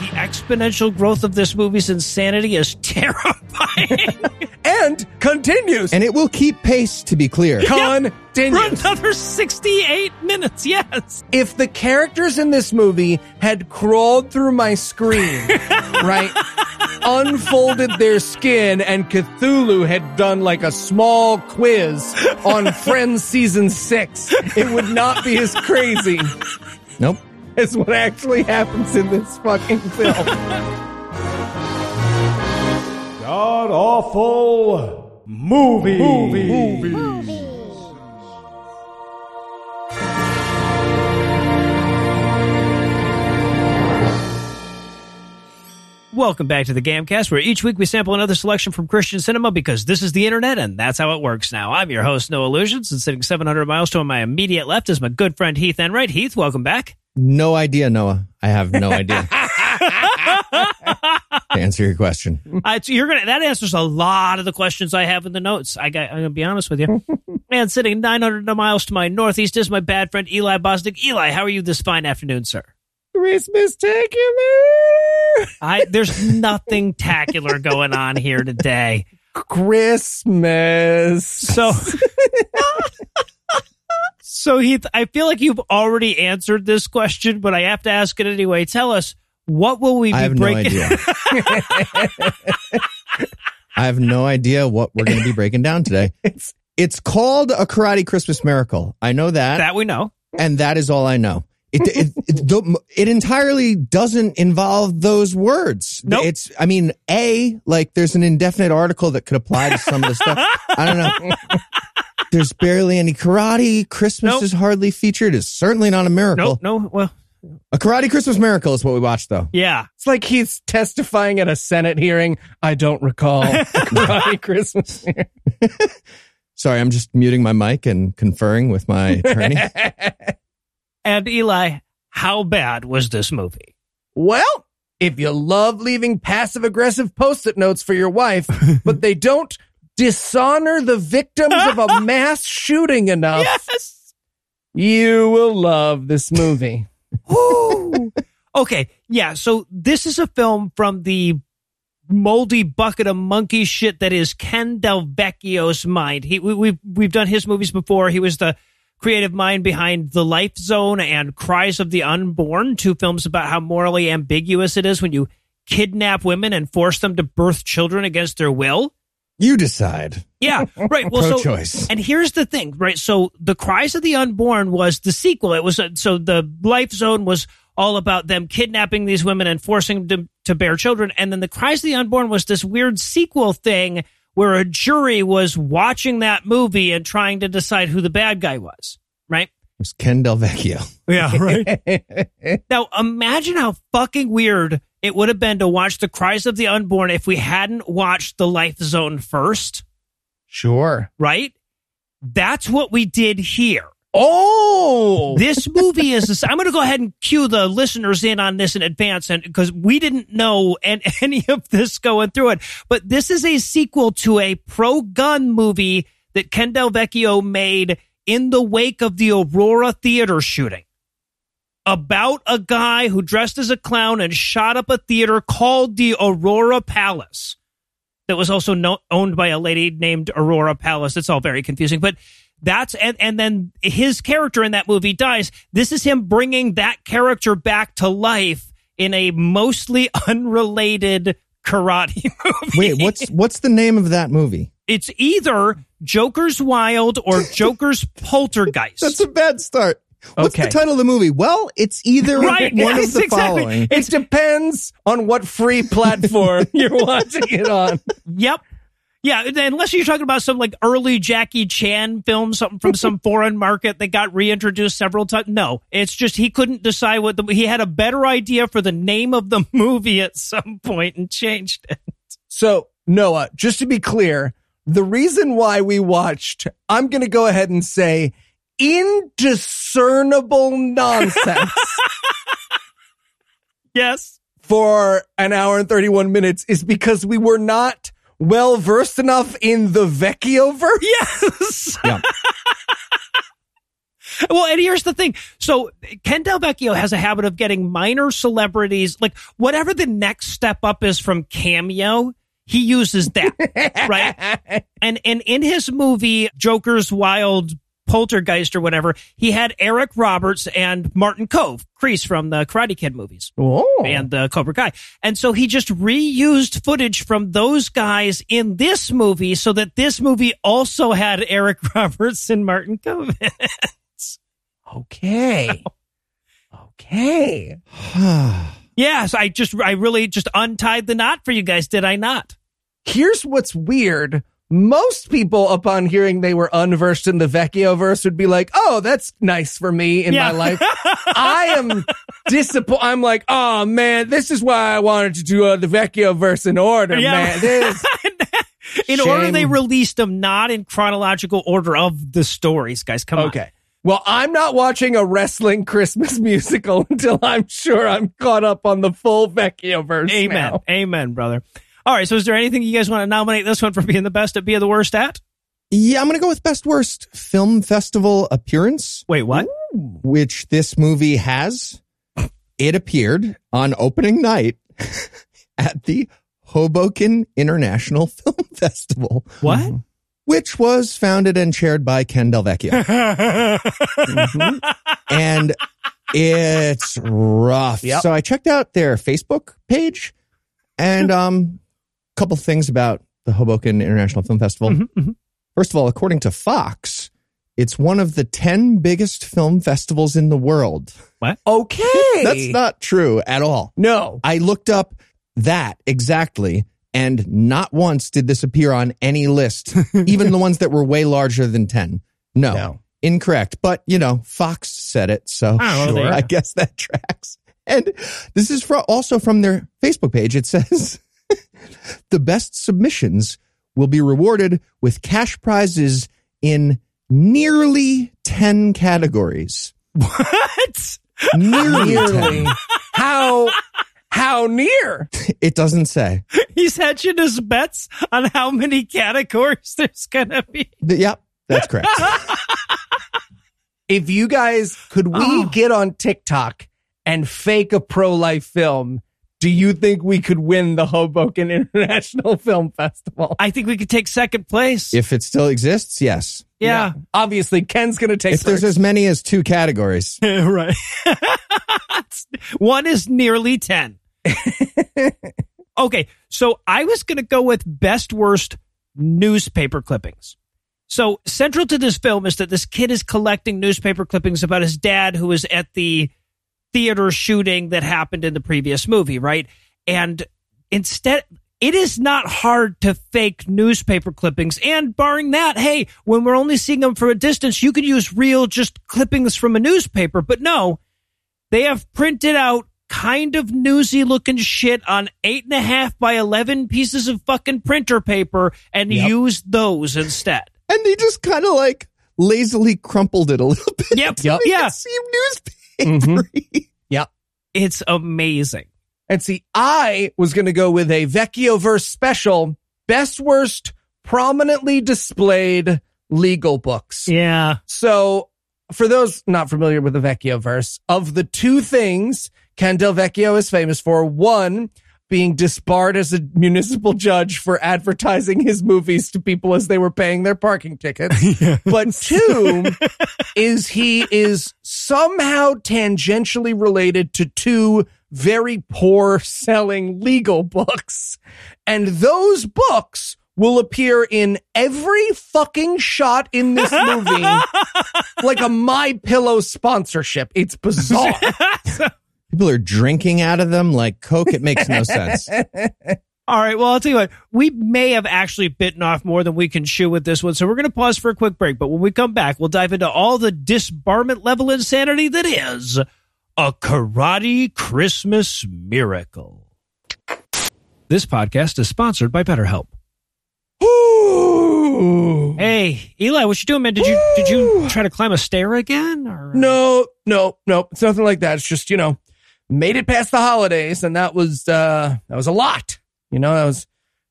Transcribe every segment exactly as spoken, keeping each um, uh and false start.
The exponential growth of this movie's insanity is terrifying. And continues. And it will keep pace, to be clear. Continues. Yep. For another sixty-eight minutes, yes. If the characters in this movie had crawled through my screen, right, unfolded their skin, and Cthulhu had done like a small quiz on Friends Season six, it would not be as crazy. Nope. Is what actually happens in this fucking film. God awful movie. Movie. Movies. Movies. Welcome back to the Gamcast, where each week we sample another selection from Christian cinema because this is the internet and that's how it works now. I'm your host, No Illusions, and sitting seven hundred miles to my immediate left is my good friend Heath Enright. Heath, welcome back. No idea, Noah. I have no idea. To answer your question, uh, so you're gonna that answers a lot of the questions I have in the notes. I got. I'm gonna be honest with you. And sitting nine hundred miles to my northeast is my bad friend Eli Bosnick. Eli, how are you this fine afternoon, sir? Christmas tacular. I there's nothing tacular going on here today. Christmas. So. So, Heath, I feel like you've already answered this question, but I have to ask it anyway. Tell us, what will we be I have breaking no idea. I have no idea what we're going to be breaking down today. It's, it's called A Karate Christmas Miracle. I know that. That we know. And that is all I know. It it, it, it entirely doesn't involve those words. Nope. It's, I mean, A, like there's an indefinite article that could apply to some of the stuff. I don't know. There's barely any karate. Christmas nope. is hardly featured. It's certainly not a miracle. No, nope, no. Well, A Karate Christmas Miracle is what we watched, though. Yeah. It's like he's testifying at a Senate hearing. I don't recall A Karate Christmas Miracle. Sorry, I'm just muting my mic and conferring with my attorney. And Eli, how bad was this movie? Well, if you love leaving passive-aggressive post-it notes for your wife, but they don't dishonor the victims of a mass shooting enough. Yes. You will love this movie. Okay. Yeah. So this is a film from the moldy bucket of monkey shit that is Ken Del Vecchio's mind. He, we, we've, we've done his movies before. He was the creative mind behind The Life Zone and Cries of the Unborn, two films about how morally ambiguous it is when you kidnap women and force them to birth children against their will. You decide. Yeah, right. Well, pro-choice. So, and here's the thing, right? So the Cries of the Unborn was the sequel. It was so the Life Zone was all about them kidnapping these women and forcing them to, to bear children. And then the Cries of the Unborn was this weird sequel thing where a jury was watching that movie and trying to decide who the bad guy was, right? It was Ken Del Vecchio. Yeah, right. Now, imagine how fucking weird it would have been to watch The Cries of the Unborn if we hadn't watched The Life Zone first. Sure. Right? That's what we did here. Oh! This movie is... I'm going to go ahead and cue the listeners in on this in advance and because we didn't know and, any of this going through it. But this is a sequel to a pro-gun movie that Ken Del Vecchio made in the wake of the Aurora theater shooting. About a guy who dressed as a clown and shot up a theater called the Aurora Palace that was also no, owned by a lady named Aurora Palace. It's all very confusing, but that's, and, and then his character in that movie dies. This is him bringing that character back to life in a mostly unrelated karate movie. Wait, what's, what's the name of that movie? It's either Joker's Wild or Joker's Poltergeist. That's a bad start. What's okay. the title of the movie? Well, it's either right, one yes, of the exactly. following. It depends on what free platform you're watching it on. Yep. Yeah, unless you're talking about some like early Jackie Chan film, something from some foreign market that got reintroduced several times. No, it's just he couldn't decide what the, he had a better idea for the name of the movie at some point and changed it. So, Noah, just to be clear, the reason why we watched, I'm going to go ahead and say, indiscernible nonsense. Yes. For an hour and thirty-one minutes is because we were not well versed enough in the Vecchioverse. Yes. Yeah. Well, and here's the thing. So Ken Del Vecchio has a habit of getting minor celebrities, like whatever the next step up is from cameo, he uses that, right? And and in his movie, Joker's Wild, Poltergeist or whatever, he had Eric Roberts and Martin Kove, Kreese from the Karate Kid movies. Oh. And the uh, Cobra Kai. And so he just reused footage from those guys in this movie so that this movie also had Eric Roberts and Martin Kove. Okay. Okay. Yes, I just, I really just untied the knot for you guys, did I not? Here's what's weird. Most people, upon hearing they were unversed in the Vecchio verse, would be like, oh, that's nice for me in yeah. my life. I am disappointed. I'm like, oh, man, this is why I wanted to do uh, the Vecchio verse in order, yeah. man. This in shame. Order, they released them not in chronological order of the stories, guys. Come okay. on. Okay. Well, I'm not watching a wrestling Christmas musical until I'm sure I'm caught up on the full Vecchio verse. Amen. Now. Amen, brother. All right, so is there anything you guys want to nominate this one for being the best at being the worst at? Yeah, I'm going to go with Best Worst Film Festival Appearance. Wait, what? Ooh. Which this movie has. It appeared on opening night at the Hoboken International Film Festival. What? Which was founded and chaired by Ken Del Vecchio. mm-hmm. And it's rough. Yep. So I checked out their Facebook page and... um. couple things about the Hoboken International Film Festival. Mm-hmm, mm-hmm. First of all, according to Fox, it's one of the ten biggest film festivals in the world. What? Okay. That's not true at all. No. I looked up that exactly, and not once did this appear on any list, even the ones that were way larger than ten. No. No. Incorrect. But, you know, Fox said it, so oh, sure. I guess that tracks. And this is for, also from their Facebook page. It says... the best submissions will be rewarded with cash prizes in nearly ten categories. What? Nearly. Nearly. How, how near? It doesn't say. He's hedging his bets on how many categories there's going to be. Yep, that's correct. If you guys, could we oh. get on TikTok and fake a pro-life film? Do you think we could win the Hoboken International Film Festival? I think we could take second place. If it still exists, yes. Yeah. yeah. Obviously, Ken's going to take if first. There's as many as two categories. Right. One is nearly ten. Okay, so I was going to go with Best Worst Newspaper Clippings. So central to this film is that this kid is collecting newspaper clippings about his dad who is at the... theater shooting that happened in the previous movie, right? And instead, it is not hard to fake newspaper clippings. And barring that, hey, when we're only seeing them from a distance, you could use real just clippings from a newspaper. But no, they have printed out kind of newsy looking shit on eight and a half by eleven pieces of fucking printer paper and yep. used those instead. And they just kind of like lazily crumpled it a little bit. Yep. To yep. make yeah. it seem newspaper. Mm-hmm. Yeah, it's amazing. And see, I was going to go with a Vecchioverse special, Best Worst Prominently Displayed Legal Books. Yeah. So for those not familiar with the Vecchioverse, of the two things Ken Del Vecchio is famous for, one being disbarred as a municipal judge for advertising his movies to people as they were paying their parking tickets. Yes. But two is he is somehow tangentially related to two very poor selling legal books. And those books will appear in every fucking shot in this movie like a My Pillow sponsorship. It's bizarre. People are drinking out of them like Coke. It makes no sense. All right. Well, I'll tell you what. We may have actually bitten off more than we can chew with this one. So we're going to pause for a quick break. But when we come back, we'll dive into all the disbarment level insanity that is A Karate Christmas Miracle. This podcast is sponsored by BetterHelp. Ooh. Hey, Eli, what you doing, man? Did you Ooh. did you try to climb a stair again? Or? No, no, no. It's nothing like that. It's just, you know, made it past the holidays, and that was uh, that was a lot. You know, that was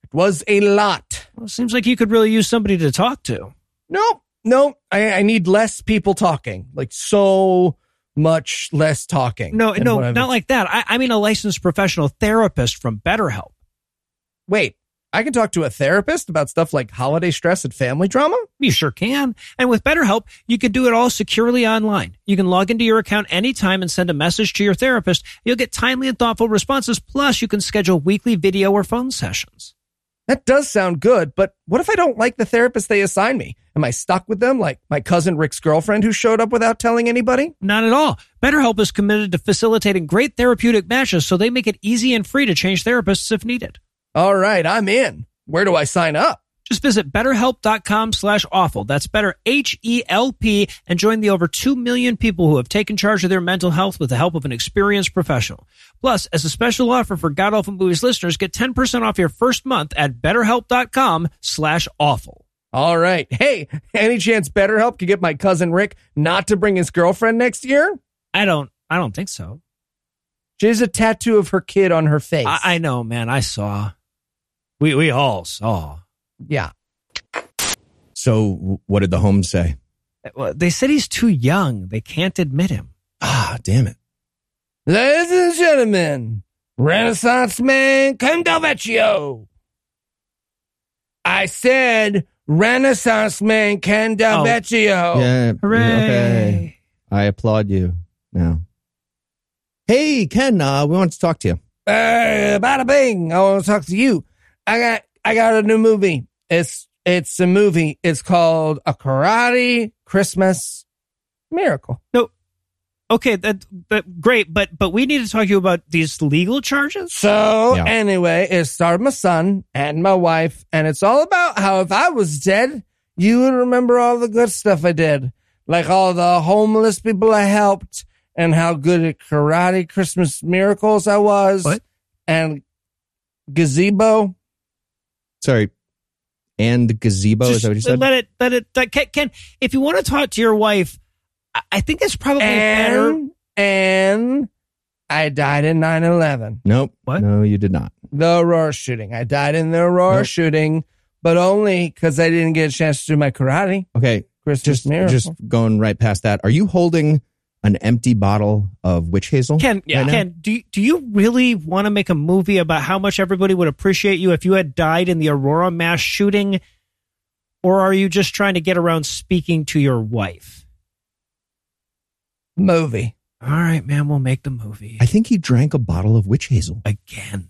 it was a lot. Well, it seems like you could really use somebody to talk to. Nope, no, I, I need less people talking, like so much less talking. No, no, not been. Like that. I, I mean, a licensed professional therapist from BetterHelp. Wait, I can talk to a therapist about stuff like holiday stress and family drama? You sure can. And with BetterHelp, you can do it all securely online. You can log into your account anytime and send a message to your therapist. You'll get timely and thoughtful responses. Plus, you can schedule weekly video or phone sessions. That does sound good, but what if I don't like the therapist they assign me? Am I stuck with them like my cousin Rick's girlfriend who showed up without telling anybody? Not at all. BetterHelp is committed to facilitating great therapeutic matches, so they make it easy and free to change therapists if needed. All right, I'm in. Where do I sign up? Just visit betterhelp.com slash awful. That's better H E L P and join the over two million people who have taken charge of their mental health with the help of an experienced professional. Plus, as a special offer for God Awful Movies listeners, get ten percent off your first month at betterhelp.com slash awful. All right. Hey, any chance BetterHelp could get my cousin Rick not to bring his girlfriend next year? I don't, I don't think so. She has a tattoo of her kid on her face. I, I know, man. I saw. We, we all saw. Yeah. So what did the home say? Well, they said he's too young. They can't admit him. Ah, damn it. Ladies and gentlemen, Renaissance man Ken Del Vecchio. I said Renaissance man Ken Del Vecchio. Oh. Yeah. Hooray. Okay. I applaud you now. Hey, Ken, uh, we want to talk to you. Uh, bada bing. I want to talk to you. I got... I got a new movie. It's it's a movie. It's called A Karate Christmas Miracle. No, okay, that, that great, but but we need to talk to you about these legal charges. So yeah. Anyway, it starred my son and my wife, and it's all about how if I was dead, you would remember all the good stuff I did, like all the homeless people I helped, and how good at karate Christmas miracles I was, what? And gazebo. Sorry, and the gazebo. Just is that what you said? Let it, let it. Let, Ken, Ken, if you want to talk to your wife, I think it's probably and, better. And I died in nine eleven. Nope. What? No, you did not. The Aurora shooting. I died in the Aurora nope. shooting, but only because I didn't get a chance to do my karate. Okay, Christmas just, miracle. Just going right past that. Are you holding an empty bottle of witch hazel? Ken, yeah, right Ken, do you, do you really want to make a movie about how much everybody would appreciate you if you had died in the Aurora mass shooting? Or are you just trying to get around speaking to your wife? Movie. All right, man, we'll make the movie. I think he drank a bottle of witch hazel. Again.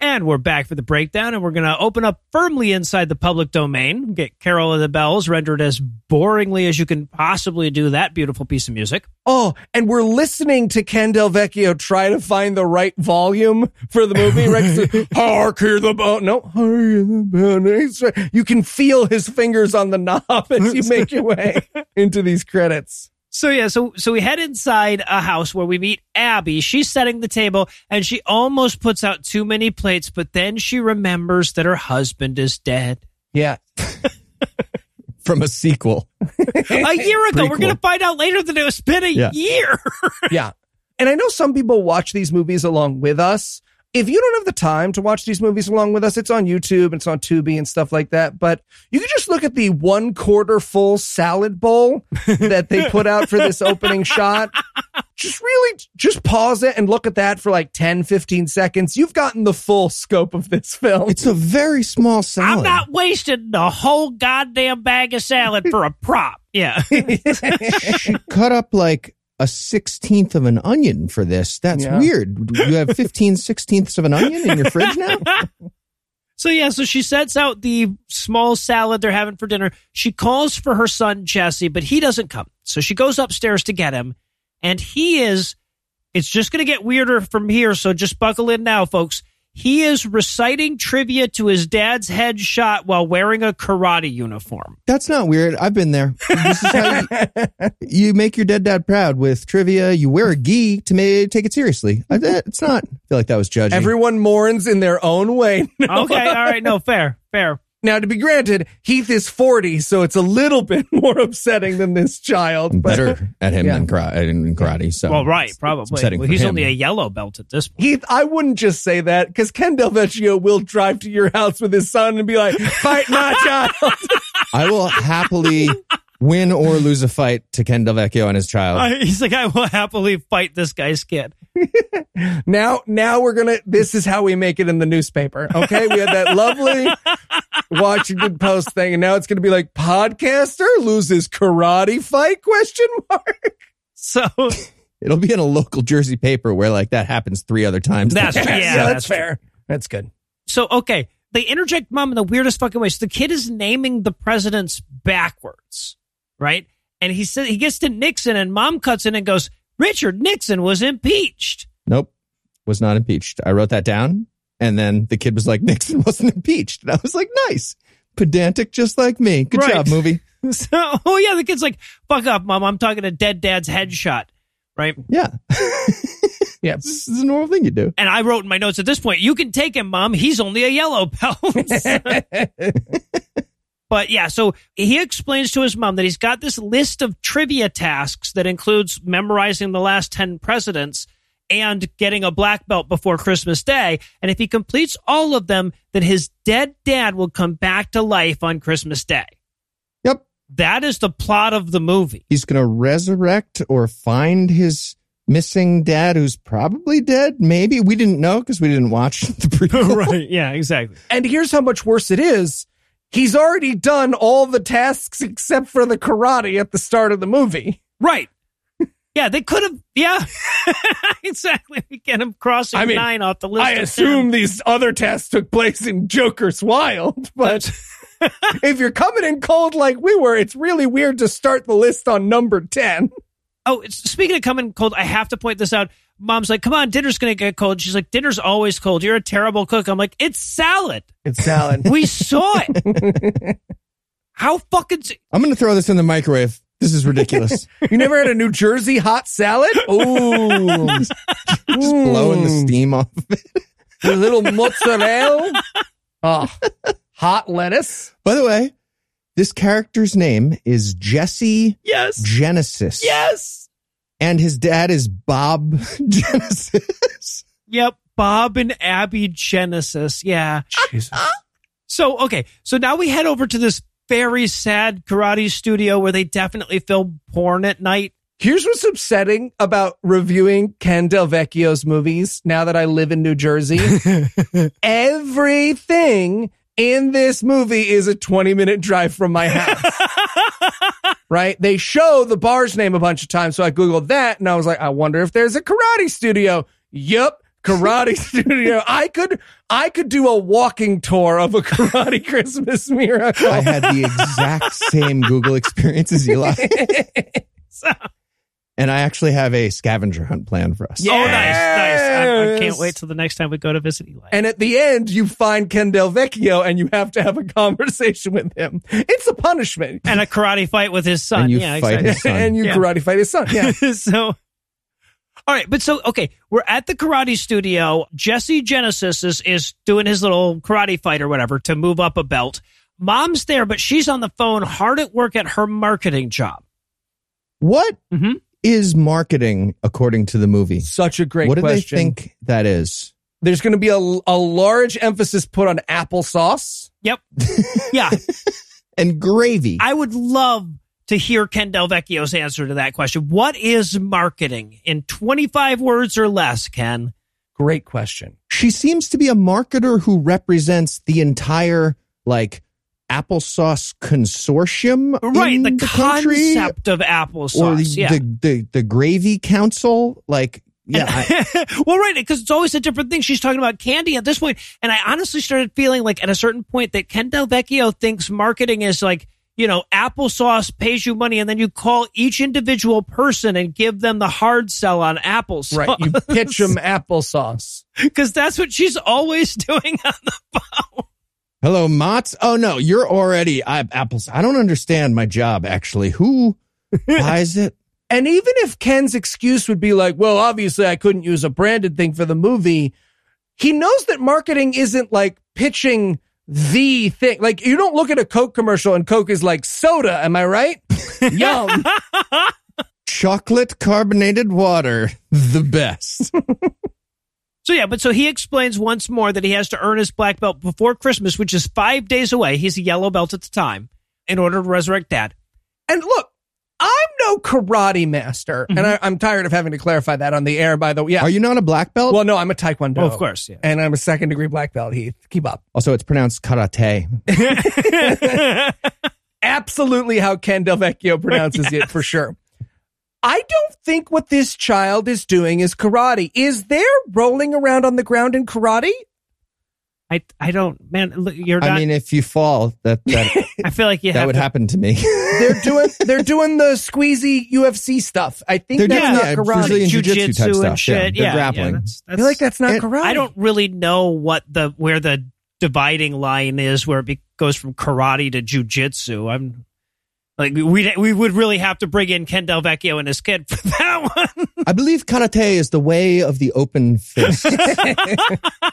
And we're back for the breakdown, and we're going to open up firmly inside the public domain, get Carol of the Bells rendered as boringly as you can possibly do that beautiful piece of music. Oh, and we're listening to Ken Del Vecchio try to find the right volume for the movie. Right? Hark, hear the bell. No, the bell. You can feel his fingers on the knob as you make your way into these credits. So, yeah, so so we head inside a house where we meet Abby. She's setting the table, and she almost puts out too many plates, but then she remembers that her husband is dead. Yeah. From a sequel. A year ago. Prequel. We're going to find out later that it's been a yeah. year. Yeah. And I know some people watch these movies along with us. If you don't have the time to watch these movies along with us, it's on YouTube, it's on Tubi and stuff like that. But you can just look at the one quarter full salad bowl that they put out for this opening shot. Just really just pause it and look at that for like ten, fifteen seconds. You've gotten the full scope of this film. It's a very small salad. I'm not wasting the whole goddamn bag of salad for a prop. Yeah. She cut up like a sixteenth of an onion for this. That's yeah. weird. You have fifteen sixteenths of an onion in your fridge now? So, yeah, so she sets out the small salad they're having for dinner. She calls for her son, Jesse, but he doesn't come. So she goes upstairs to get him, and he is, it's just going to get weirder from here, so just buckle in now, folks. He is reciting trivia to his dad's headshot while wearing a karate uniform. That's not weird. I've been there. This is how you, you make your dead dad proud with trivia. You wear a gi to maybe take it seriously. I, it's not. I feel like that was judging. Everyone mourns in their own way. No. Okay. All right. No, fair. Fair. Now, to be granted, Heath is forty, so it's a little bit more upsetting than this child. But, better at him yeah. than karate. So well, right, probably. Well, he's him. only a yellow belt at this point. Heath, I wouldn't just say that, because Ken Del Vecchio will drive to your house with his son and be like, fight my child. I will happily win or lose a fight to Ken Del Vecchio and his child. Uh, he's like, I will happily fight this guy's kid. now, now we're going to, this is how we make it in the newspaper. Okay, we had that lovely Washington Post thing, and now it's going to be like, podcaster loses karate fight, question mark. So it'll be in a local Jersey paper where like that happens three other times. That's yeah, yeah, that's, that's fair. True. That's good. So, okay. They interject mom in the weirdest fucking way. So the kid is naming the presidents backwards. Right. And he said he gets to Nixon and mom cuts in and goes, Richard Nixon was impeached. Nope. Was not impeached. I wrote that down. And then the kid was like, Nixon wasn't impeached. And I was like, nice. Pedantic, just like me. Good right. job, movie. So, oh, yeah. The kid's like, fuck up, mom. I'm talking to dead dad's headshot. Right. Yeah. Yeah. This is a normal thing you do. And I wrote in my notes at this point, you can take him, mom. He's only a yellow belt. But yeah, so he explains to his mom that he's got this list of trivia tasks that includes memorizing the last ten presidents and getting a black belt before Christmas Day. And if he completes all of them, then his dead dad will come back to life on Christmas Day. Yep. That is the plot of the movie. He's going to resurrect or find his missing dad, who's probably dead. Maybe we didn't know because we didn't watch the prequel. Right. Yeah, exactly. And here's how much worse it is. He's already done all the tasks except for the karate at the start of the movie. Right. Yeah, they could have. Yeah, exactly. We get him crossing I mean, nine off the list. I assume these other tasks took place in Joker's Wild, but if you're coming in cold like we were, it's really weird to start the list on number ten. Oh, speaking of coming cold, I have to point this out. Mom's like, come on, dinner's going to get cold. She's like, dinner's always cold. You're a terrible cook. I'm like, it's salad. It's salad. We saw it. How fucking... I'm going to throw this in the microwave. This is ridiculous. You never had a New Jersey hot salad? Ooh. Just blowing the steam off of it. A little mozzarella. Oh, hot lettuce. By the way, this character's name is Jesse yes. Genesis. Yes. And his dad is Bob Genesis. Yep, Bob and Abby Genesis. Yeah. Jesus. So, okay. So now we head over to this very sad karate studio where they definitely film porn at night. Here's what's upsetting about reviewing Ken Del Vecchio's movies now that I live in New Jersey. Everything in this movie is a twenty-minute drive from my house. Right? They show the bar's name a bunch of times, so I Googled that, and I was like, I wonder if there's a karate studio. Yep, karate studio. I could I could do a walking tour of A Karate Christmas Miracle. I had the exact same Google experience as Eli. So. And I actually have a scavenger hunt plan for us. Yes. Oh, nice, nice. I, I can't wait till the next time we go to visit Eli. And at the end, you find Ken Del Vecchio and you have to have a conversation with him. It's a punishment. And a karate fight with his son. And you yeah, fight exactly. his son. And you yeah. karate fight his son. Yeah. So, all right. But so, okay, we're at the karate studio. Jesse Genesis is, is doing his little karate fight or whatever to move up a belt. Mom's there, but she's on the phone hard at work at her marketing job. What? Mm-hmm. Is marketing, according to the movie? Such a great question. What do question. they think that is? There's going to be a, a large emphasis put on applesauce. Yep. Yeah. And gravy. I would love to hear Ken Del Vecchio's answer to that question. What is marketing in twenty-five words or less, Ken? Great question. She seems to be a marketer who represents the entire, like, applesauce consortium, right? The, the concept of applesauce, or the, yeah. the, the the gravy council, like yeah. I, well, right, because it's always a different thing. She's talking about candy at this point, and I honestly started feeling like at a certain point that Ken Del Vecchio thinks marketing is like, you know, applesauce pays you money, and then you call each individual person and give them the hard sell on applesauce. Right, you pitch them applesauce because that's what she's always doing on the phone. Hello, Mott's. Oh, no, you're already I, apples. I don't understand my job, actually. Who buys it? And even if Ken's excuse would be like, well, obviously, I couldn't use a branded thing for the movie. He knows that marketing isn't like pitching the thing. Like, you don't look at a Coke commercial and Coke is like soda. Am I right? Yum. Chocolate carbonated water. The best. So, yeah, but so he explains once more that he has to earn his black belt before Christmas, which is five days away. He's a yellow belt at the time in order to resurrect Dad. And look, I'm no karate master. Mm-hmm. And I, I'm tired of having to clarify that on the air, by the way. Yeah. Are you not a black belt? Well, no, I'm a Taekwondo. Well, of course. Yeah. And I'm a second degree black belt, Heath. Keep up. Also, it's pronounced karate. Absolutely how Ken Del Vecchio pronounces yes. it, for sure. I don't think what this child is doing is karate. Is there rolling around on the ground in karate? I I don't, man. Look, you're not, I mean, if you fall, that, that I feel like you that have would to, happen to me. They're doing they're doing the squeezy U F C stuff. I think they're that's doing, not yeah, karate. Brazilian jiu-jitsu type and stuff. Shit. Yeah, yeah, they're grappling. Yeah, that's, that's, I feel like that's not it, karate. I don't really know what the where the dividing line is, where it goes from karate to jiu-jitsu. I'm. Like, we we would really have to bring in Ken Del Vecchio and his kid for that one. I believe karate is the way of the open fist.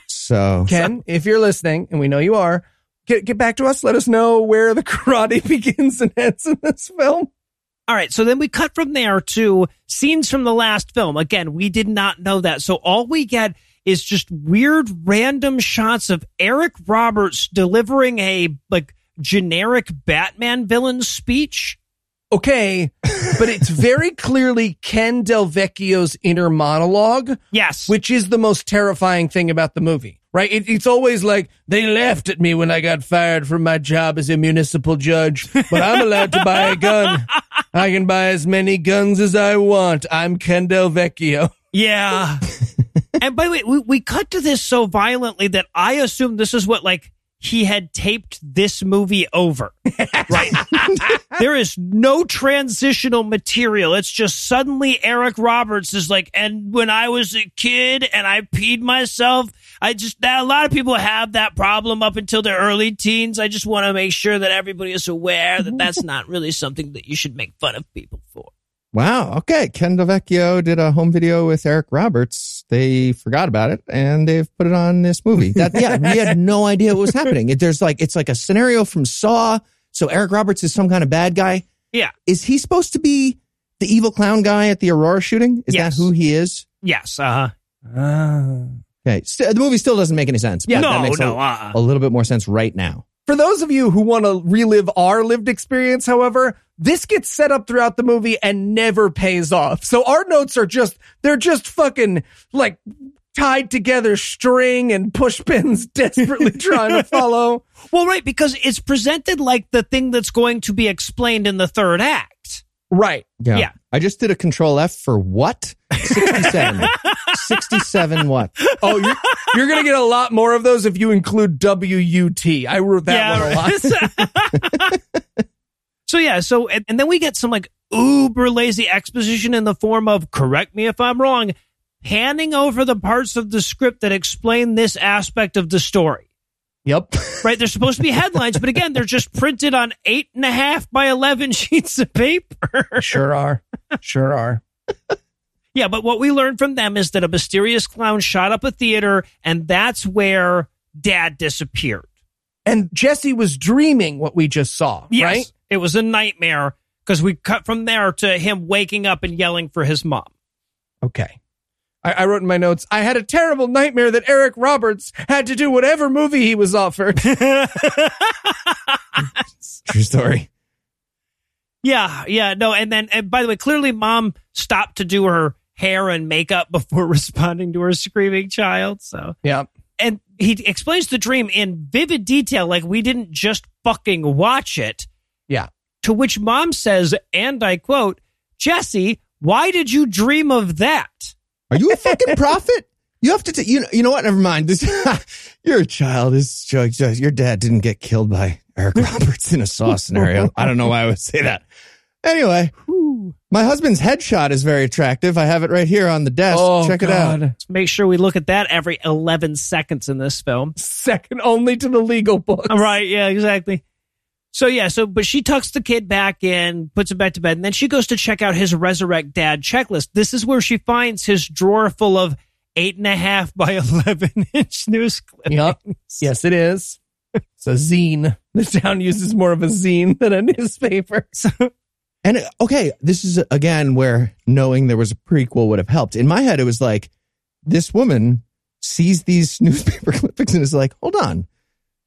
So, Ken, if you're listening, and we know you are, get get back to us. Let us know where the karate begins and ends in this film. All right, so then we cut from there to scenes from the last film. Again, we did not know that. So all we get is just weird, random shots of Eric Roberts delivering a, like, generic Batman villain speech. Okay, but it's very clearly Ken Del Vecchio's inner monologue. Yes. Which is the most terrifying thing about the movie, right? It, it's always like, they laughed at me when I got fired from my job as a municipal judge, but I'm allowed to buy a gun. I can buy as many guns as I want. I'm Ken Del Vecchio. Yeah. And by the way, we, we cut to this so violently that I assume this is what, like, he had taped this movie over. Right. There is no transitional material. It's just suddenly Eric Roberts is like, and when I was a kid and I peed myself, I just, that, a lot of people have that problem up until their early teens. I just want to make sure that everybody is aware that that's not really something that you should make fun of people for. Wow. Okay. Ken Del Vecchio did a home video with Eric Roberts. They forgot about it and they've put it on this movie. That, yeah, we had no idea what was happening. It, there's like, it's like a scenario from Saw. So Eric Roberts is some kind of bad guy. Yeah. Is he supposed to be the evil clown guy at the Aurora shooting? Is yes. that who he is? Yes. Uh-huh. Uh, okay. So the movie still doesn't make any sense. Yeah. No, that makes no, a, uh-uh. a little bit more sense right now. For those of you who want to relive our lived experience, however, this gets set up throughout the movie and never pays off. So our notes are just, they're just fucking like tied together string and push pins desperately trying to follow. Well, right, because it's presented like the thing that's going to be explained in the third act. Right. Yeah. yeah. I just did a control F for what? sixty-seven. sixty-seven what? Oh, you're, you're going to get a lot more of those if you include W U T. I wrote that yeah, one a lot. So, yeah. So, and, and then we get some like uber lazy exposition in the form of, correct me if I'm wrong, handing over the parts of the script that explain this aspect of the story. Yep. Right. They're supposed to be headlines, but again, they're just printed on eight and a half by eleven sheets of paper. Sure are. Sure are. Yeah. But what we learned from them is that a mysterious clown shot up a theater, and that's where Dad disappeared. And Jesse was dreaming what we just saw. Yes, right. It was a nightmare because we cut from there to him waking up and yelling for his mom. Okay. I wrote in my notes, I had a terrible nightmare that Eric Roberts had to do whatever movie he was offered. True story. Yeah, yeah, no, and then, and by the way, clearly Mom stopped to do her hair and makeup before responding to her screaming child, so. Yeah. And he explains the dream in vivid detail, like we didn't just fucking watch it. Yeah. To which Mom says, and I quote, "Jesse, why did you dream of that? Are you a fucking prophet? You have to, t- you know, you know what? Never mind. This, you're a child. This joke, your dad didn't get killed by Eric Roberts in a Saw scenario. I don't know why I would say that. Anyway, my husband's headshot is very attractive. I have it right here on the desk. Oh, Check God. it out. Let's make sure we look at that every eleven seconds in this film. Second only to the legal books. Right. Yeah, exactly. So, yeah, so, but she tucks the kid back in, puts him back to bed, and then she goes to check out his Resurrect Dad checklist. This is where she finds his drawer full of eight and a half by eleven inch news clippings. Yep. Yes, it is. It's a zine. The town uses more of a zine than a newspaper. So. And okay, this is again where knowing there was a prequel would have helped. In my head, it was like, this woman sees these newspaper clippings and is like, hold on.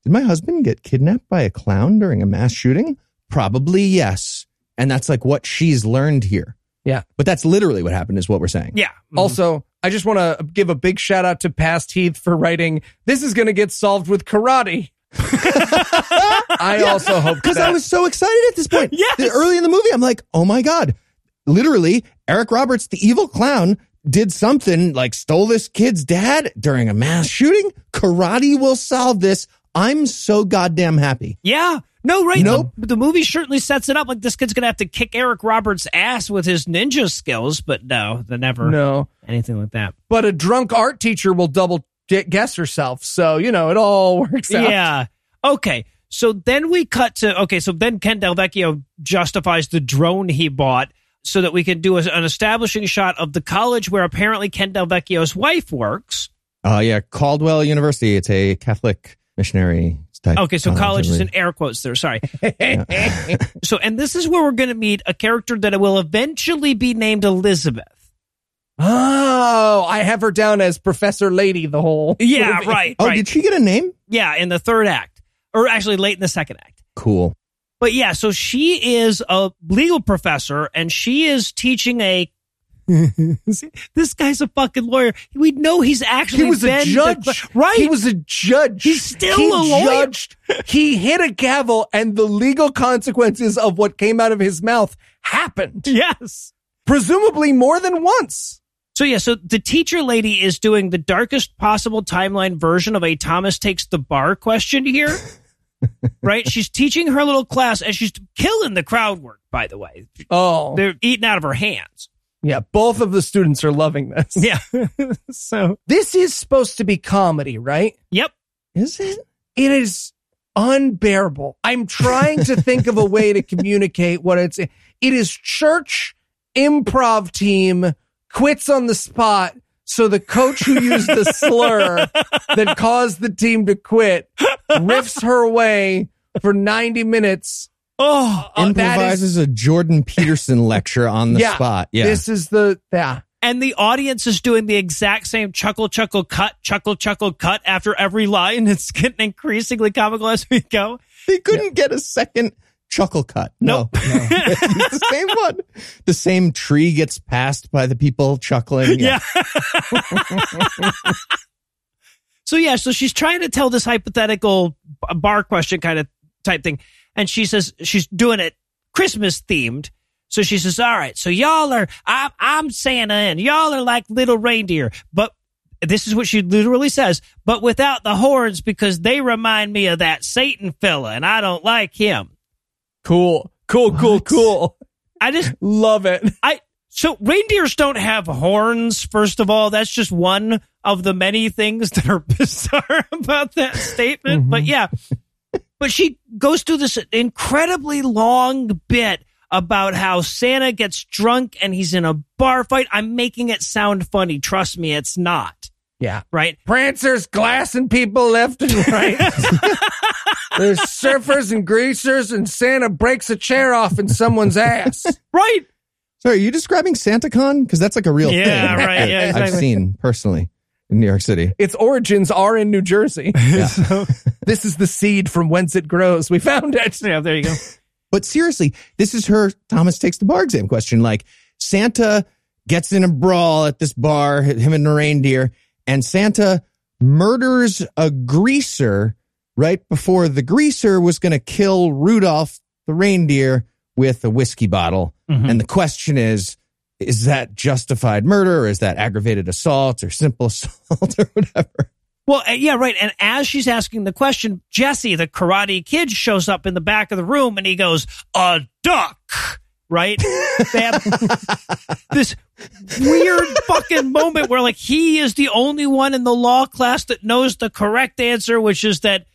Did my husband get kidnapped by a clown during a mass shooting? Probably yes. And that's like what she's learned here. Yeah. But that's literally what happened is what we're saying. Yeah. Mm-hmm. Also, I just want to give a big shout out to Past Heath for writing, this is going to get solved with karate. I yeah. also hope because I was so excited at this point. Yes. Early in the movie, I'm like, oh my God. Literally, Eric Roberts, the evil clown, did something like stole this kid's dad during a mass shooting. Karate will solve this. I'm so goddamn happy. Yeah. No, right. Nope. The, the movie certainly sets it up like this kid's going to have to kick Eric Roberts' ass with his ninja skills. But no, they never. No. Anything like that. But a drunk art teacher will double guess herself. So, you know, it all works out. Yeah. Okay. So then we cut to. Okay. So then Ken Del Vecchio justifies the drone he bought so that we can do a, an establishing shot of the college where apparently Ken Del Vecchio's wife works. Oh, uh, yeah. Caldwell University. It's a Catholic missionary type. Okay, so college, college is in air quotes there. Sorry. So, and this is where we're going to meet a character that will eventually be named Elizabeth. Oh, I have her down as Professor Lady the whole. Yeah, movie. right. Oh, right. Did she get a name? Yeah, in the third act, or actually late in the second act. Cool. But yeah, so she is a legal professor, and she is teaching a. This guy's a fucking lawyer. We know he's actually he was been a judge, the, right? He was a judge. He's still he a lawyer. Judged, he hit a gavel, and the legal consequences of what came out of his mouth happened. Yes, presumably more than once. So yeah, so the teacher lady is doing the darkest possible timeline version of a Thomas Takes the Bar question here. Right? She's teaching her little class, and she's killing the crowd work. By the way, oh, they're eating out of her hands. Yeah, both of the students are loving this. Yeah. So this is supposed to be comedy, right? Yep. Is it? It is unbearable. I'm trying to think of a way to communicate what it's. It is church improv team quits on the spot. So the coach who used the slur that caused the team to quit riffs her way for ninety minutes. Oh, improvises uh, is, a Jordan Peterson lecture on the yeah, spot. Yeah, this is the yeah, and the audience is doing the exact same chuckle, chuckle, cut, chuckle, chuckle, cut after every line. It's getting increasingly comical as we go. They couldn't yeah. get a second chuckle cut. Nope. No, no. It's the same one. The same tree gets passed by the people chuckling. Yeah. yeah. so yeah, so she's trying to tell this hypothetical bar question kind of type thing. And she says she's doing it Christmas themed. So she says, all right, so y'all are, I'm, I'm Santa and y'all are like little reindeer. But this is what she literally says. But without the horns, because they remind me of that Satan fella and I don't like him. Cool, cool, what? cool, cool. I just love it. I So reindeers don't have horns, first of all. That's just one of the many things that are bizarre about that statement. Mm-hmm. But yeah. But she goes through this incredibly long bit about how Santa gets drunk and he's in a bar fight. I'm making it sound funny. Trust me, it's not. Yeah. Right? Prancers glassing people left and right. There's surfers and greasers and Santa breaks a chair off in someone's ass. Right. So are you describing SantaCon? Because that's like a real yeah, thing. Yeah, right. Yeah, exactly. I've seen personally. In New York City. Its origins are in New Jersey. Yeah. So, this is the seed from whence it grows. We found it. Yeah, there you go. But seriously, this is her Thomas Takes the Bar exam question. Like, Santa gets in a brawl at this bar, him and the reindeer, and Santa murders a greaser right before the greaser was going to kill Rudolph the reindeer with a whiskey bottle. Mm-hmm. And the question is, is that justified murder or is that aggravated assault or simple assault or whatever? Well, yeah, right. And as she's asking the question, Jesse, the karate kid, shows up in the back of the room and he goes, a duck, right? They have this weird fucking moment where like he is the only one in the law class that knows the correct answer, which is that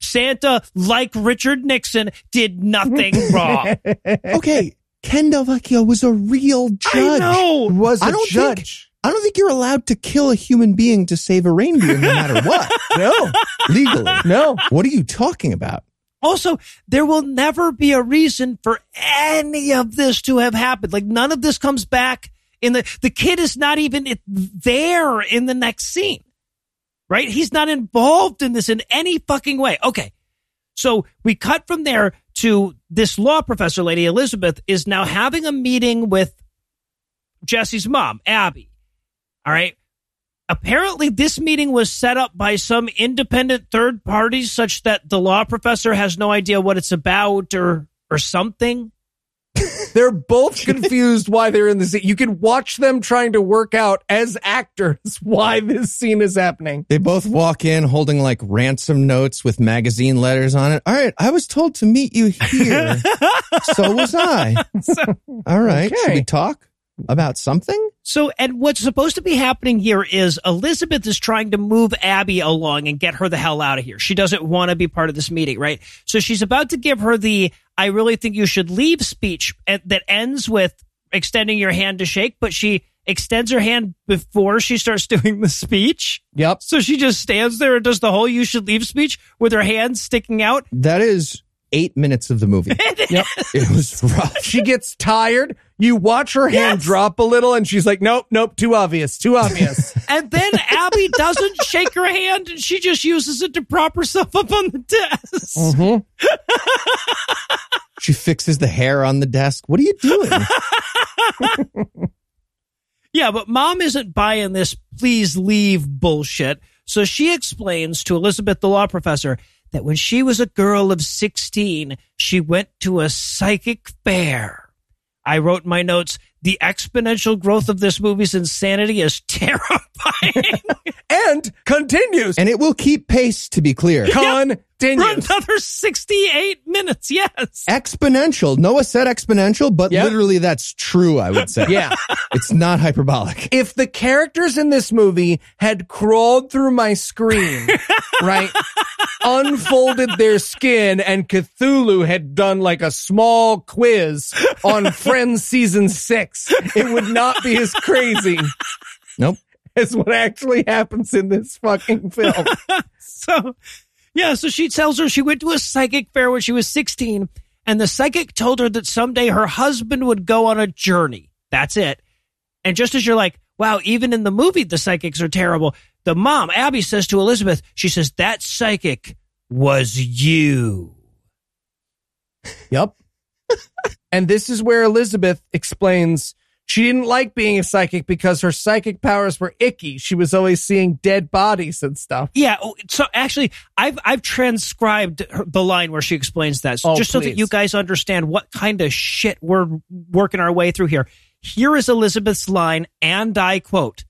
Santa, like Richard Nixon, did nothing wrong. Okay. Ken Del Vecchio was a real judge. I know. He was a I don't judge. Think I don't think you're allowed to kill a human being to save a reindeer no matter what. No. Legally. No. What are you talking about? Also, there will never be a reason for any of this to have happened. Like, none of this comes back in the, the kid is not even there in the next scene, right? He's not involved in this in any fucking way. Okay. So we cut from there to this law professor lady, Elizabeth, is now having a meeting with Jesse's mom, Abby. All right. Apparently, this meeting was set up by some independent third party such that the law professor has no idea what it's about or or something. They're both confused why they're in the scene. You can watch them trying to work out as actors why this scene is happening. They both walk in holding like ransom notes with magazine letters on it. All right, I was told to meet you here. So was I. So, all right, okay. Should we talk about something? So, and what's supposed to be happening here is Elizabeth is trying to move Abby along and get her the hell out of here. She doesn't want to be part of this meeting, right? So she's about to give her the, I really think you should leave speech that ends with extending your hand to shake, but she extends her hand before she starts doing the speech. Yep. So she just stands there and does the whole you should leave speech with her hand sticking out. That is eight minutes of the movie. It, yep. It was rough. She gets tired. You watch her hand yes. drop a little, and she's like, nope, nope, too obvious, too obvious. And then Abby doesn't shake her hand, and she just uses it to prop herself up on the desk. Mm-hmm. She fixes the hair on the desk. What are you doing? Yeah, but mom isn't buying this please leave bullshit. So she explains to Elizabeth, the law professor, that when she was a girl of sixteen, she went to a psychic fair. I wrote in my notes, the exponential growth of this movie's insanity is terrifying. And continues. And it will keep pace, to be clear. Continues. Yep. For another sixty-eight minutes, yes. Exponential. Noah said exponential, but yep. literally that's true, I would say. Yeah. It's not hyperbolic. If the characters in this movie had crawled through my screen, right, unfolded their skin, and Cthulhu had done like a small quiz on Friends Season six, it would not be as crazy. Nope. As what actually happens in this fucking film. So... Yeah, so she tells her she went to a psychic fair when she was sixteen, and the psychic told her that someday her husband would go on a journey. That's it. And just as you're like, wow, even in the movie, the psychics are terrible. The mom, Abby, says to Elizabeth, she says, that psychic was you. Yep. And this is where Elizabeth explains she didn't like being a psychic because her psychic powers were icky. She was always seeing dead bodies and stuff. Yeah. So actually, I've I've transcribed her, the line where she explains that. So oh, just please. So that you guys understand what kind of shit we're working our way through here. Here is Elizabeth's line, and I quote,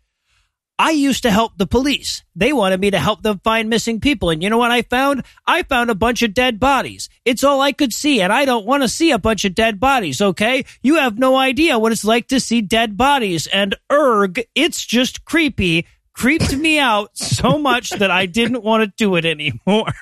I used to help the police. They wanted me to help them find missing people. And you know what I found? I found a bunch of dead bodies. It's all I could see. And I don't want to see a bunch of dead bodies. Okay. You have no idea what it's like to see dead bodies. And erg, it's just creepy. Creeped me out so much that I didn't want to do it anymore.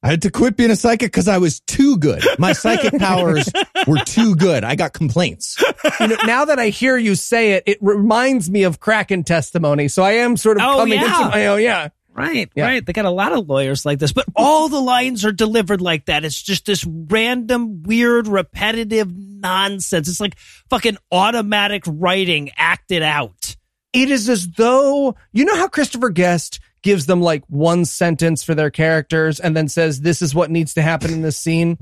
I had to quit being a psychic because I was too good. My psychic powers were too good. I got complaints. You know, now that I hear you say it, it reminds me of Kraken testimony. So I am sort of oh, coming yeah. into my own. Yeah. Right. Yeah. Right. They got a lot of lawyers like this, but all the lines are delivered like that. It's just this random, weird, repetitive nonsense. It's like fucking automatic writing acted out. It is as though, you know how Christopher Guest gives them like one sentence for their characters and then says, this is what needs to happen in this scene.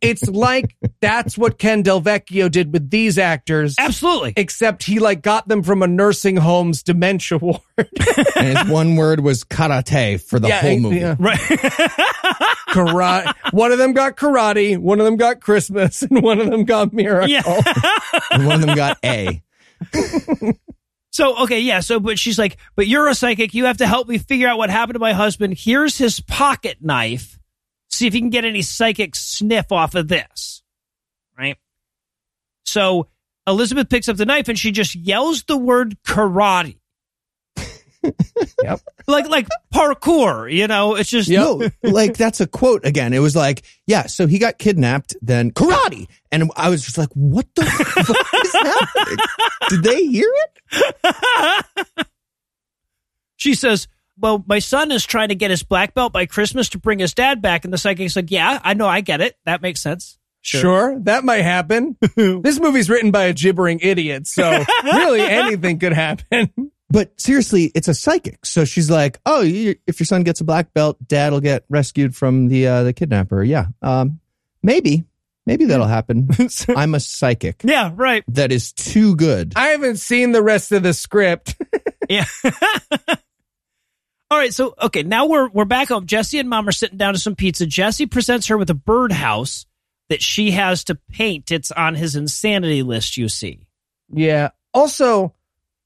It's like, that's what Ken Del Vecchio did with these actors. Absolutely. Except he like got them from a nursing home's dementia ward. And his one word was karate for the yeah, whole movie. Yeah. Right. Karate. One of them got karate. One of them got Christmas. And one of them got miracle. Yeah. And one of them got A. So, okay, yeah, so, but she's like, but you're a psychic. You have to help me figure out what happened to my husband. Here's his pocket knife. See if you can get any psychic sniff off of this, right? So Elizabeth picks up the knife and she just yells the word karate. Yep. Like, like parkour, you know, it's just, yep. No, like that's a quote again. It was like, yeah, so he got kidnapped, then karate. And I was just like, what the fuck is happening? Did they hear it? She says, well, my son is trying to get his black belt by Christmas to bring his dad back. And the psychic's like, yeah, I know. I get it. That makes sense. Sure. Sure, that might happen. This movie's written by a gibbering idiot, so really anything could happen. But seriously, it's a psychic. So she's like, oh, you, if your son gets a black belt, dad will get rescued from the uh, the kidnapper. Yeah, um, maybe. Maybe that'll happen. I'm a psychic. Yeah, right. That is too good. I haven't seen the rest of the script. Yeah. All right, so, okay, now we're we're back home. Jesse and Mom are sitting down to some pizza. Jesse presents her with a birdhouse that she has to paint. It's on his insanity list, you see. Yeah. Also,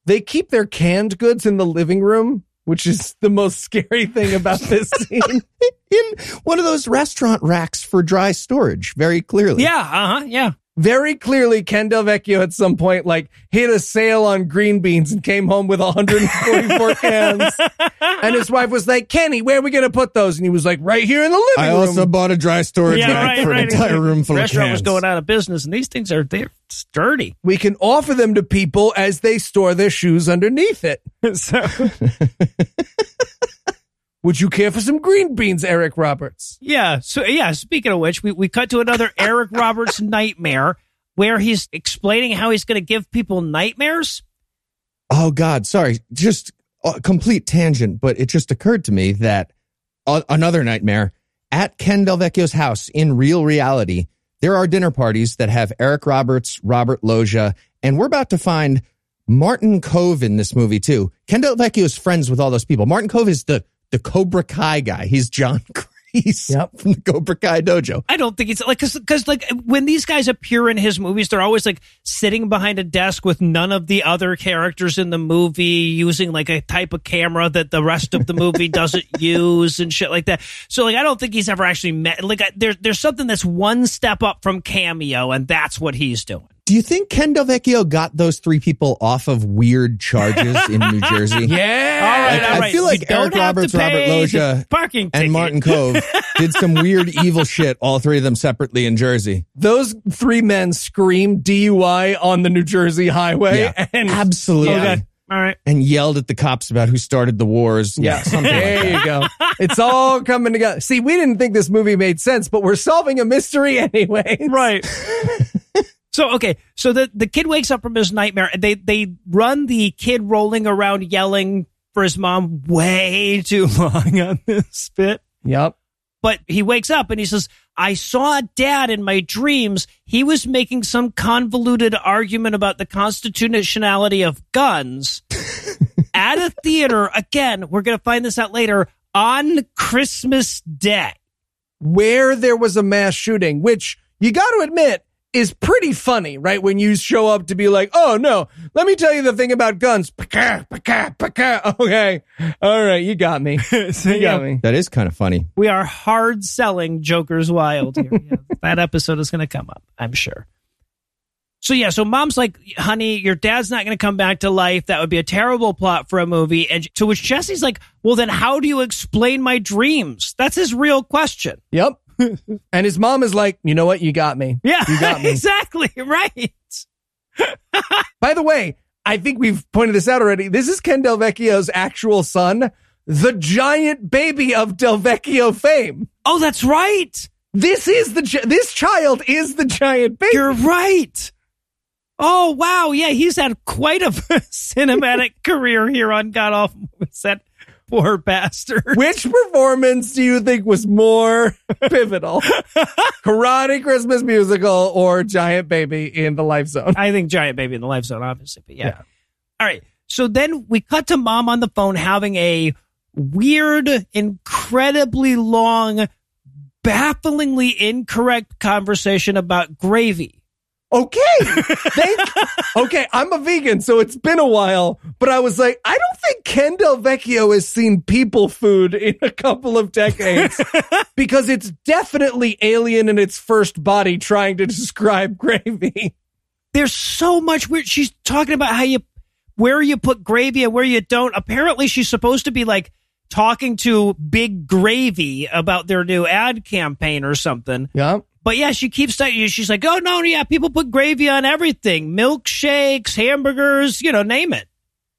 they keep their canned goods in the living room, which is the most scary thing about this scene. In one of those restaurant racks for dry storage, very clearly. Yeah, uh-huh, yeah. Very clearly, Ken Del Vecchio at some point, like, hit a sale on green beans and came home with one hundred forty-four cans. And his wife was like, Kenny, where are we going to put those? And he was like, right here in the living I room. I also bought a dry storage yeah, rack right, for right, an right. entire room full of cans. The restaurant was going out of business, and these things are they're sturdy. We can offer them to people as they store their shoes underneath it. So, would you care for some green beans, Eric Roberts? Yeah. So, yeah, speaking of which, we, we cut to another Eric Roberts nightmare where he's explaining how he's going to give people nightmares. Oh, God. Sorry. Just a complete tangent. But it just occurred to me that uh, another nightmare at Ken Del Vecchio's house in real reality. There are dinner parties that have Eric Roberts, Robert Loggia, and we're about to find Martin Kove in this movie, too. Ken Del Vecchio is friends with all those people. Martin Kove is the The Cobra Kai guy. He's John Kreese yep. from the Cobra Kai dojo. I don't think it's like, cause, cause like when these guys appear in his movies, they're always like sitting behind a desk with none of the other characters in the movie, using like a type of camera that the rest of the movie doesn't use and shit like that. So like, I don't think he's ever actually met, like I, there, there's something that's one step up from cameo, and that's what he's doing. Do you think Ken Del Vecchio got those three people off of weird charges in New Jersey? Yeah. All right, like, all right. I feel like Eric Roberts, Robert Loggia, and Martin Kove did some weird evil shit, all three of them separately in Jersey. Those three men screamed D U I on the New Jersey highway. Yeah, and absolutely. Okay. All right. And yelled at the cops about who started the wars. Yeah. Something there like that. You go. It's all coming together. See, we didn't think this movie made sense, but we're solving a mystery anyway. Right. So, okay, so the, the kid wakes up from his nightmare, and they, they run the kid rolling around yelling for his mom way too long on this bit. Yep. But he wakes up, and he says, I saw Dad in my dreams. He was making some convoluted argument about the constitutionality of guns at a theater. Again, we're going to find this out later, on Christmas Day. Where there was a mass shooting, which you got to admit, is pretty funny, right? When you show up to be like, oh, no, let me tell you the thing about guns. Paka, paka, paka. Okay. All right. You got me. So, you got yeah. me. That is kind of funny. We are hard selling Joker's Wild here. Yeah, that episode is going to come up, I'm sure. So, yeah. So Mom's like, honey, your dad's not going to come back to life. That would be a terrible plot for a movie. And to which Jesse's like, well, then how do you explain my dreams? That's his real question. Yep. And his mom is like, you know what? You got me. Yeah, you got me. Exactly. Right. By the way, I think we've pointed this out already. This is Ken Del Vecchio's actual son, the giant baby of Del Vecchio fame. Oh, that's right. This is the this child is the giant baby. You're right. Oh, wow. Yeah, he's had quite a cinematic career here on God Awful Movies. Poor bastard. Which performance do you think was more pivotal? Karate Christmas Musical or Giant Baby in The Life Zone? I think Giant Baby in The Life Zone, obviously. But yeah. yeah. All right. So then we cut to Mom on the phone having a weird, incredibly long, bafflingly incorrect conversation about gravy. Okay, they, okay, I'm a vegan, so it's been a while, but I was like, I don't think Ken Del Vecchio has seen people food in a couple of decades because it's definitely alien in its first body trying to describe gravy. There's so much weird. She's talking about how you where you put gravy and where you don't. Apparently, she's supposed to be like talking to Big Gravy about their new ad campaign or something. Yeah. But yeah, she keeps saying, she's like, oh, no, yeah, people put gravy on everything. Milkshakes, hamburgers, you know, name it.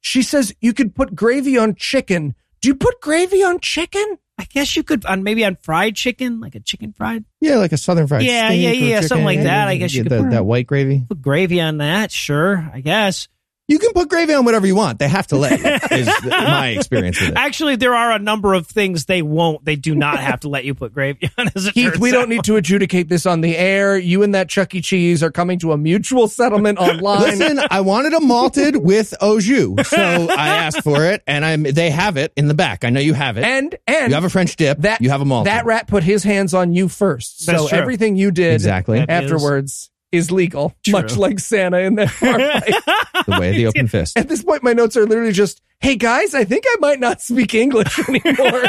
She says you could put gravy on chicken. Do you put gravy on chicken? I guess you could, on maybe on fried chicken, like a chicken fried. Yeah, like a southern fried yeah, steak. Yeah, yeah, yeah, something like that. I guess you, you could the, put that white gravy. Put gravy on that, sure, I guess. You can put gravy on whatever you want. They have to let you, is my experience with it. Actually, there are a number of things they won't. They do not have to let you put gravy on. As it Heath, we out. don't need to adjudicate this on the air. You and that Chuck E. Cheese are coming to a mutual settlement online. Listen, I wanted a malted with au jus, so I asked for it, and I'm they have it in the back. I know you have it. And and you have a French dip. That, you have a malted. That rat put his hands on you first, That's so true. everything you did exactly. afterwards... is legal, True. much like Santa in that bar fight. The way of the open fist. At this point, my notes are literally just, hey, guys, I think I might not speak English anymore.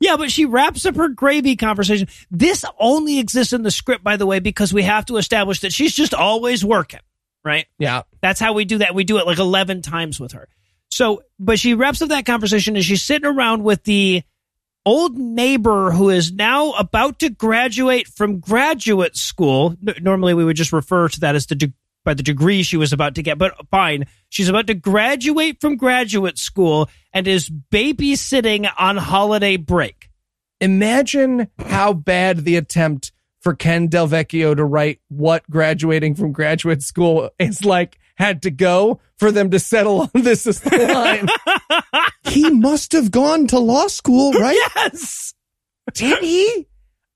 Yeah, but she wraps up her gravy conversation. This only exists in the script, by the way, because we have to establish that she's just always working, right? Yeah. That's how we do that. We do it like eleven times with her. So, but she wraps up that conversation and she's sitting around with the old neighbor who is now about to graduate from graduate school. Normally, we would just refer to that as the de- by the degree she was about to get, but fine. She's about to graduate from graduate school and is babysitting on holiday break. Imagine how bad the attempt for Ken Del Vecchio to write what graduating from graduate school is like had to go for them to settle on this is the line. He must have gone to law school, right? Yes. Did he?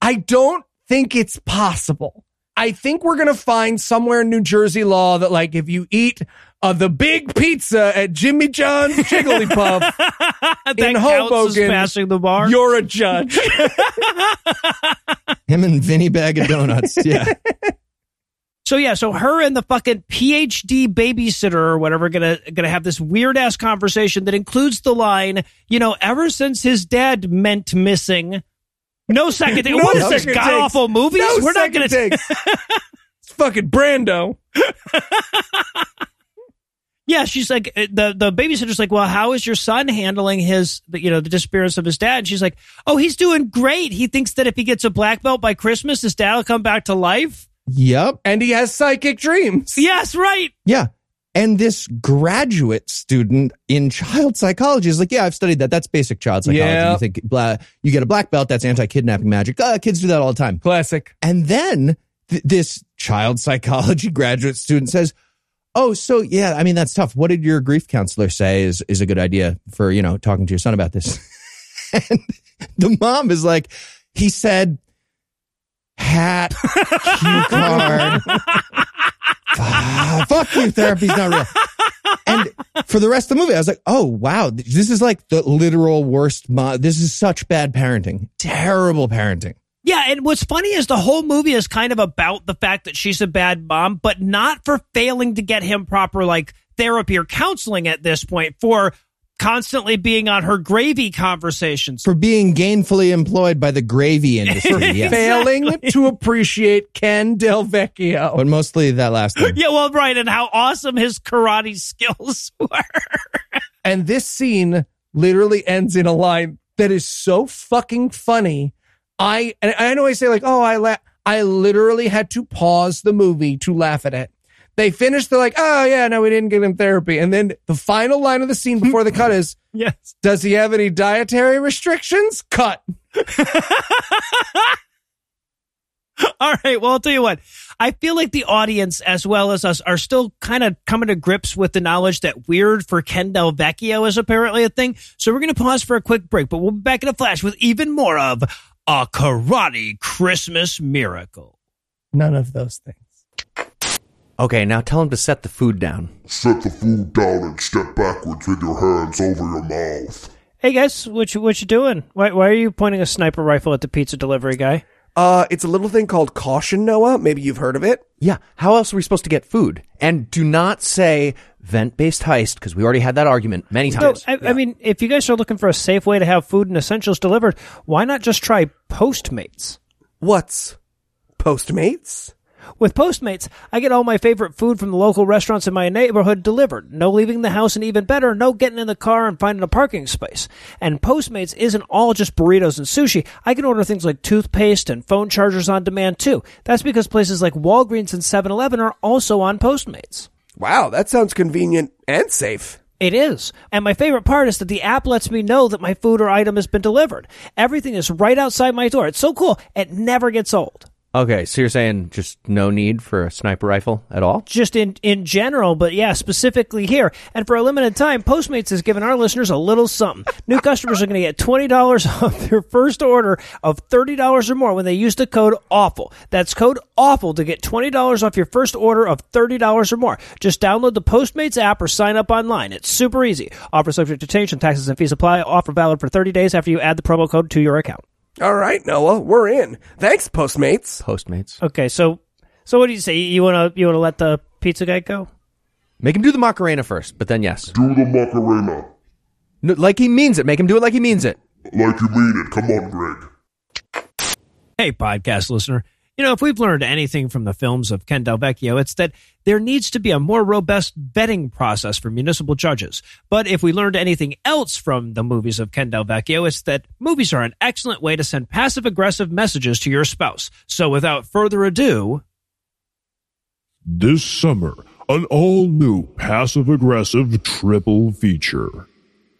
I don't think it's possible. I think we're going to find somewhere in New Jersey law that, like, if you eat uh, the big pizza at Jimmy John's Jigglypuff in Hoboken, smashing the bar, you're a judge. Him and Vinny Bag of Donuts, yeah. So, yeah, so her and the fucking P H D babysitter or whatever gonna gonna have this weird-ass conversation that includes the line, you know, ever since his dad meant missing, no second take. No what is this god-awful movie? No We're not gonna take. It's fucking Brando. Yeah, she's like, the, the babysitter's like, well, how is your son handling his, you know, the disappearance of his dad? And she's like, oh, he's doing great. He thinks that if he gets a black belt by Christmas, his dad will come back to life. Yep. And he has psychic dreams. Yes, right. Yeah. And this graduate student in child psychology is like, yeah, I've studied that. That's basic child psychology. Yep. You think blah, you get a black belt, that's anti-kidnapping magic. Uh, kids do that all the time. Classic. And then th- this child psychology graduate student says, oh, so yeah, I mean, that's tough. What did your grief counselor say is, is a good idea for, you know, talking to your son about this? And the mom is like, he said... hat, cue card. ah, fuck you, therapy's not real. And for the rest of the movie, I was like, oh, wow, this is like the literal worst. Mo- this is such bad parenting. Terrible parenting. Yeah, and what's funny is the whole movie is kind of about the fact that she's a bad mom, but not for failing to get him proper like therapy or counseling at this point, for constantly being on her gravy conversations. For being gainfully employed by the gravy industry. Yes. Failing exactly. to appreciate Ken Del Vecchio. But mostly that last one. Yeah, well, right. And how awesome his karate skills were. And this scene literally ends in a line that is so fucking funny. I and I know I say like, oh, I la- I literally had to pause the movie to laugh at it. They finish, they're like, oh, yeah, no, we didn't give him therapy. And then the final line of the scene before the cut is, yes. Does he have any dietary restrictions? Cut. All right, well, I'll tell you what. I feel like the audience, as well as us, are still kind of coming to grips with the knowledge that weird for Ken Del Vecchio is apparently a thing. So we're going to pause for a quick break, but we'll be back in a flash with even more of A Karate Christmas Miracle. None of those things. Okay, now tell him to set the food down. Set the food down and step backwards with your hands over your mouth. Hey guys, what you what you doing? Why why are you pointing a sniper rifle at the pizza delivery guy? Uh, it's a little thing called caution, Noah. Maybe you've heard of it. Yeah. How else are we supposed to get food? And do not say event-based heist, because we already had that argument many times. No, I, yeah. I mean, if you guys are looking for a safe way to have food and essentials delivered, why not just try Postmates? What's Postmates? With Postmates, I get all my favorite food from the local restaurants in my neighborhood delivered. No leaving the house, and even better, no getting in the car and finding a parking space. And Postmates isn't all just burritos and sushi. I can order things like toothpaste and phone chargers on demand, too. That's because places like Walgreens and seven eleven are also on Postmates. Wow, that sounds convenient and safe. It is. And my favorite part is that the app lets me know that my food or item has been delivered. Everything is right outside my door. It's so cool. It never gets old. Okay, so you're saying just no need for a sniper rifle at all? Just in, in general, but yeah, specifically here. And for a limited time, Postmates has given our listeners a little something. New customers are going to get twenty dollars off their first order of thirty dollars or more when they use the code AWFUL. That's code AWFUL to get twenty dollars off your first order of thirty dollars or more. Just download the Postmates app or sign up online. It's super easy. Offer subject to change and taxes and fees apply. Offer valid for thirty days after you add the promo code to your account. All right, Noah, we're in. Thanks, Postmates. Postmates. Okay, so so what do you say? You wanna you wanna let the pizza guy go? Make him do the Macarena first, but then yes. Do the Macarena. No, like he means it. Make him do it like he means it. Like you mean it. Come on, Greg. Hey, podcast listener. You know, if we've learned anything from the films of Ken Del Vecchio, it's that there needs to be a more robust vetting process for municipal judges. But if we learned anything else from the movies of Ken Del Vecchio, it's that movies are an excellent way to send passive-aggressive messages to your spouse. So without further ado... This summer, an all-new passive-aggressive triple feature.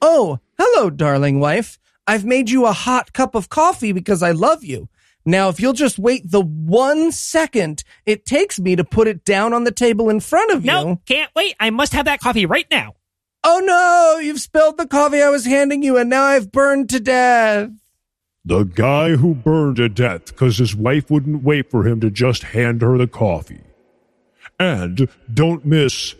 Oh, hello, darling wife. I've made you a hot cup of coffee because I love you. Now, if you'll just wait the one second it takes me to put it down on the table in front of you... No, can't wait. I must have that coffee right now. Oh, no. You've spilled the coffee I was handing you, and now I've burned to death. The guy who burned to death because his wife wouldn't wait for him to just hand her the coffee. And don't miss...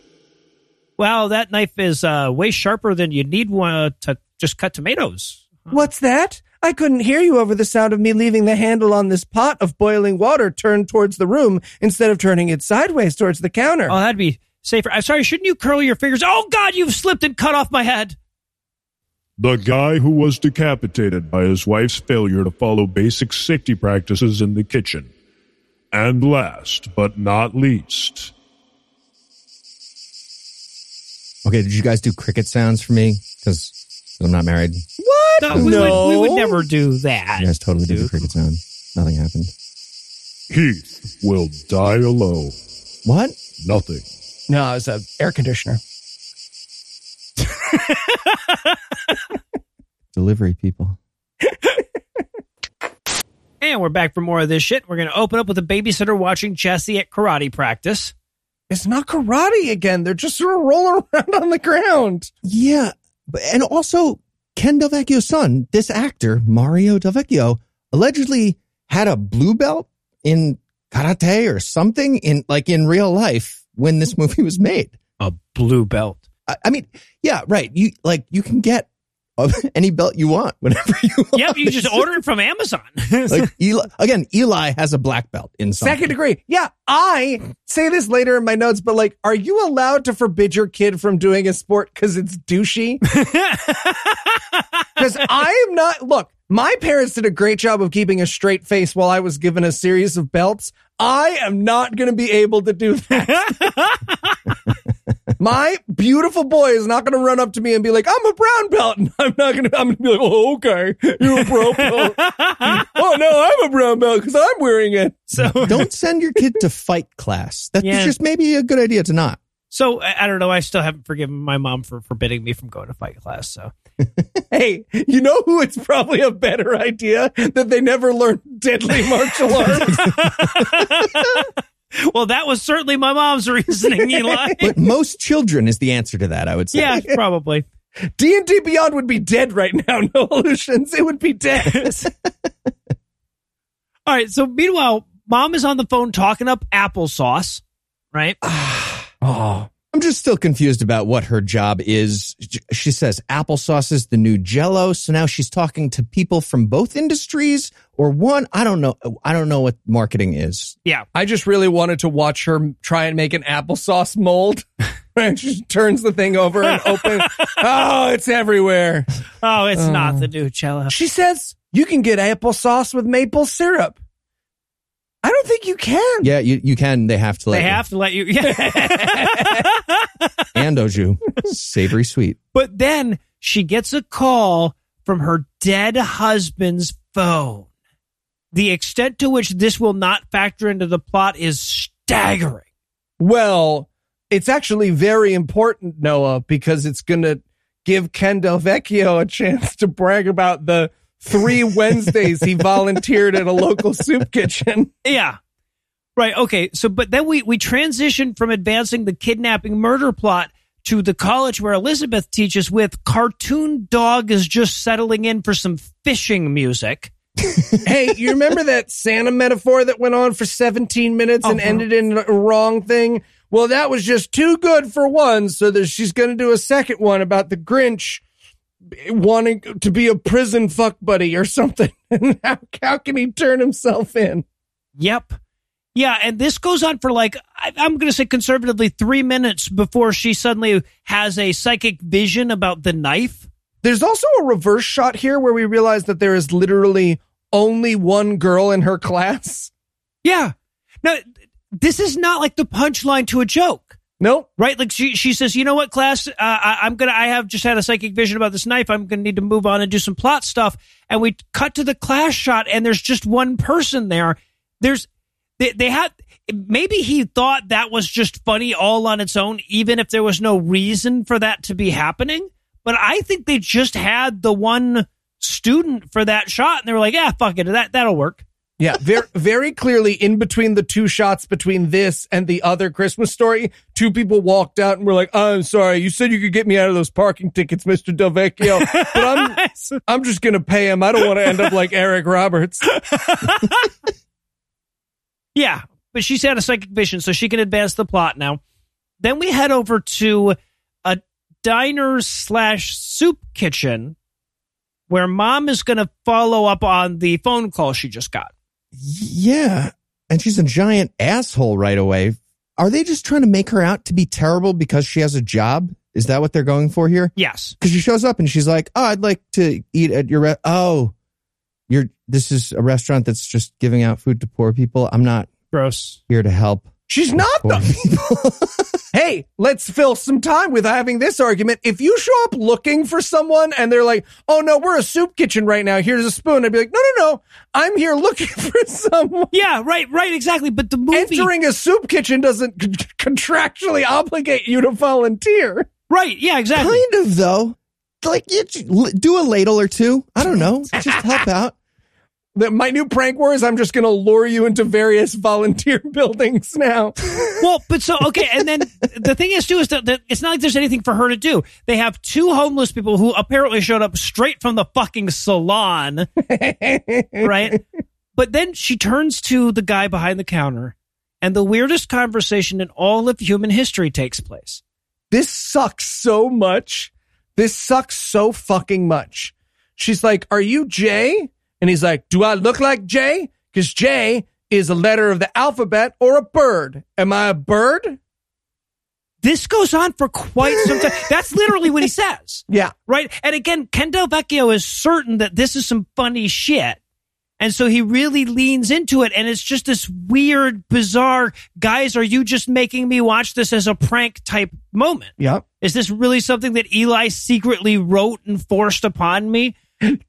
Wow, that knife is uh, way sharper than you need one to just cut tomatoes. What's that? I couldn't hear you over the sound of me leaving the handle on this pot of boiling water turned towards the room instead of turning it sideways towards the counter. Oh, that'd be safer. I'm sorry, shouldn't you curl your fingers? Oh, God, you've slipped and cut off my head. The guy who was decapitated by his wife's failure to follow basic safety practices in the kitchen. And last but not least. Okay, did you guys do cricket sounds for me? Because... I'm not married. What? No, we, no. Would, we would never do that. You guys totally did the cricket sound. Nothing happened. Heath will die alone. What? Nothing. No, it was an air conditioner. Delivery people. And we're back for more of this shit. We're going to open up with a babysitter watching Jessie at karate practice. It's not karate again. They're just sort of rolling around on the ground. Yeah. And also, Ken Del Vecchio's son, this actor, Mario Del Vecchio, allegedly had a blue belt in karate or something in like in real life when this movie was made. A blue belt. I, I mean, yeah, right. You like you can get any belt you want whenever you want. Yep, you just order it from Amazon. Like Eli, again, Eli has a black belt in something. Second degree. Yeah, I say this later in my notes, but like, are you allowed to forbid your kid from doing a sport because it's douchey? Because I am not... Look, my parents did a great job of keeping a straight face while I was given a series of belts. I am not going to be able to do that. My beautiful boy is not going to run up to me and be like, I'm a brown belt. And I'm not going to, I'm going to be like, oh, okay. You're a brown belt. Oh, no, I'm a brown belt because I'm wearing it. So don't send your kid to fight class. That's yeah. just maybe a good idea to not. So I don't know. I still haven't forgiven my mom for forbidding me from going to fight class. So, hey, you know who it's probably a better idea that they never learned deadly martial arts. Well, that was certainly my mom's reasoning, Eli. But most children is the answer to that, I would say. Yeah, probably. D and D Beyond would be dead right now. No Illusions. It would be dead. All right. So meanwhile, mom is on the phone talking up applesauce, right? Oh, I'm just still confused about what her job is. She says applesauce is the new Jell-O. So now she's talking to people from both industries or one. I don't know. I don't know what marketing is. Yeah. I just really wanted to watch her try and make an applesauce mold. And she turns the thing over and opens. Oh, it's everywhere. Oh, it's uh, not the new Jell-O. She says you can get applesauce with maple syrup. I don't think you can. Yeah, you, you can. They have to let they you. They have to let you. And au jus. Savory sweet. But then she gets a call from her dead husband's phone. The extent to which this will not factor into the plot is staggering. Well, it's actually very important, Noah, because it's going to give Ken Del Vecchio a chance to brag about the three Wednesdays he volunteered at a local soup kitchen. Yeah. Right. Okay. So, but then we, we transitioned from advancing the kidnapping murder plot to the college where Elizabeth teaches with Cartoon Dog is just settling in for some fishing music. Hey, you remember that Santa metaphor that went on for seventeen minutes and uh-huh. ended in a wrong thing? Well, that was just too good for one, so that she's going to do a second one about the Grinch wanting to be a prison fuck buddy or something. how, how can he turn himself in? Yep. Yeah, and this goes on for like, I, I'm going to say conservatively three minutes before she suddenly has a psychic vision about the knife. There's also a reverse shot here where we realize that there is literally only one girl in her class. Yeah. Now, this is not like the punchline to a joke. Nope. Right? Like she, she says, you know what, class? Uh, I, I'm going to, I have just had a psychic vision about this knife. I'm going to need to move on and do some plot stuff. And we cut to the class shot and there's just one person there. There's, they, they had, maybe he thought that was just funny all on its own, even if there was no reason for that to be happening. But I think they just had the one student for that shot, and they were like, yeah, fuck it, that, that'll work. Yeah, very, very clearly in between the two shots between this and the other Christmas story, two people walked out and were like, oh, I'm sorry, you said you could get me out of those parking tickets, Mister Del Vecchio, but I'm, I'm just going to pay him. I don't want to end up like Eric Roberts. Yeah, but she's had a psychic vision, so she can advance the plot now. Then we head over to a diner slash soup kitchen where mom is going to follow up on the phone call she just got. Yeah. And she's a giant asshole right away. Are they just trying to make her out to be terrible because she has a job? Is that what they're going for here? Yes. Because she shows up and she's like, oh, I'd like to eat at your, re- oh, you're, this is a restaurant that's just giving out food to poor people. I'm not gross here to help. She's not the people. Hey, let's fill some time with having this argument. If you show up looking for someone and they're like, oh, no, we're a soup kitchen right now. Here's a spoon. I'd be like, no, no, no. I'm here looking for someone. Yeah, right. Right. Exactly. But the movie. Entering a soup kitchen doesn't c- contractually obligate you to volunteer. Right. Yeah, exactly. Kind of, though. Like, you do a ladle or two. I don't know. Just help out. My new prank war is I'm just going to lure you into various volunteer buildings now. Well, but so, okay. And then the thing is, too, is that, that it's not like there's anything for her to do. They have two homeless people who apparently showed up straight from the fucking salon. Right. But then she turns to the guy behind the counter and the weirdest conversation in all of human history takes place. This sucks so much. This sucks so fucking much. She's like, are you Jay? And he's like, do I look like Jay? Because Jay is a letter of the alphabet or a bird. Am I a bird? This goes on for quite some time. That's literally what he says. Yeah. Right? And again, Ken Del Vecchio is certain that this is some funny shit. And so he really leans into it. And it's just this weird, bizarre, guys, are you just making me watch this as a prank type moment? Yeah. Is this really something that Eli secretly wrote and forced upon me?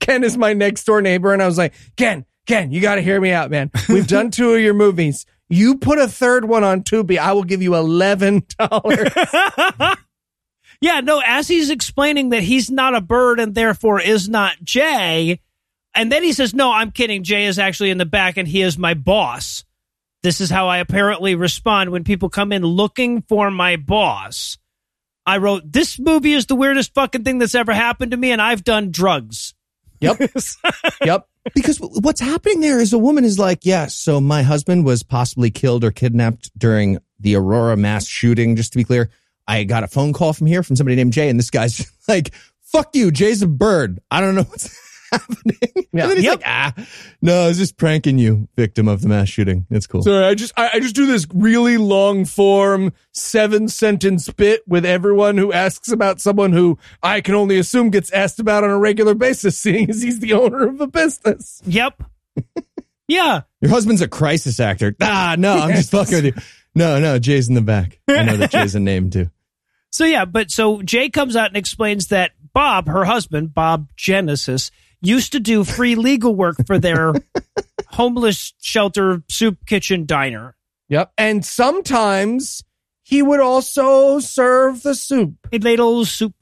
Ken is my next door neighbor. And I was like, Ken, Ken, you got to hear me out, man. We've done two of your movies. You put a third one on Tubi. I will give you eleven dollars. Yeah, no, as he's explaining that he's not a bird and therefore is not Jay. And then he says, no, I'm kidding. Jay is actually in the back and he is my boss. This is how I apparently respond when people come in looking for my boss. I wrote, this movie is the weirdest fucking thing that's ever happened to me. And I've done drugs. Yep. Yep. Because what's happening there is a woman is like, yeah, so my husband was possibly killed or kidnapped during the Aurora mass shooting. Just to be clear, I got a phone call from here from somebody named Jay. And this guy's like, fuck you. Jay's a bird. I don't know what's happening. Yeah. And then he's yep. like, ah, no, I was just pranking you, victim of the mass shooting. It's cool. Sorry, I just I, I just do this really long form seven sentence bit with everyone who asks about someone who I can only assume gets asked about on a regular basis, seeing as he's the owner of the business. Yep. Yeah. Your husband's a crisis actor. Ah, no, I'm just fucking with you. No, no, Jay's in the back. I know that Jay's a name, too. So, yeah, but so Jay comes out and explains that Bob, her husband, Bob Genesis, used to do free legal work for their homeless shelter soup kitchen diner. Yep. And sometimes he would also serve the soup. He'd ladle soup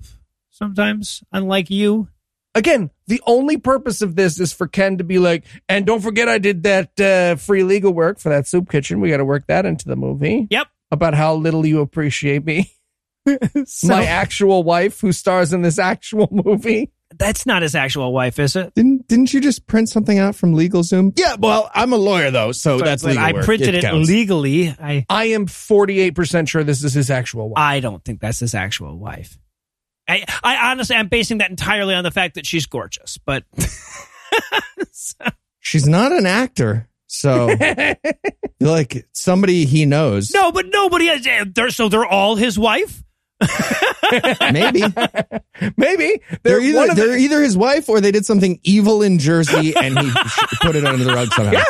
sometimes, unlike you. Again, the only purpose of this is for Ken to be like, and don't forget I did that uh, free legal work for that soup kitchen. We got to work that into the movie. Yep. About how little you appreciate me. So, my actual wife who stars in this actual movie. That's not his actual wife, is it? Didn't Didn't you just print something out from LegalZoom? Yeah, well, I'm a lawyer, though, so, so that's legal I work. printed it, it legally. I, I am forty-eight percent sure this is his actual wife. I don't think that's his actual wife. I, I honestly, I'm basing that entirely on the fact that she's gorgeous, but so. She's not an actor. So like somebody he knows. No, but nobody has. They're, so they're all his wife. Maybe, maybe they're, they're either they're the, either his wife or they did something evil in Jersey and he put it under the rug somehow. Yeah.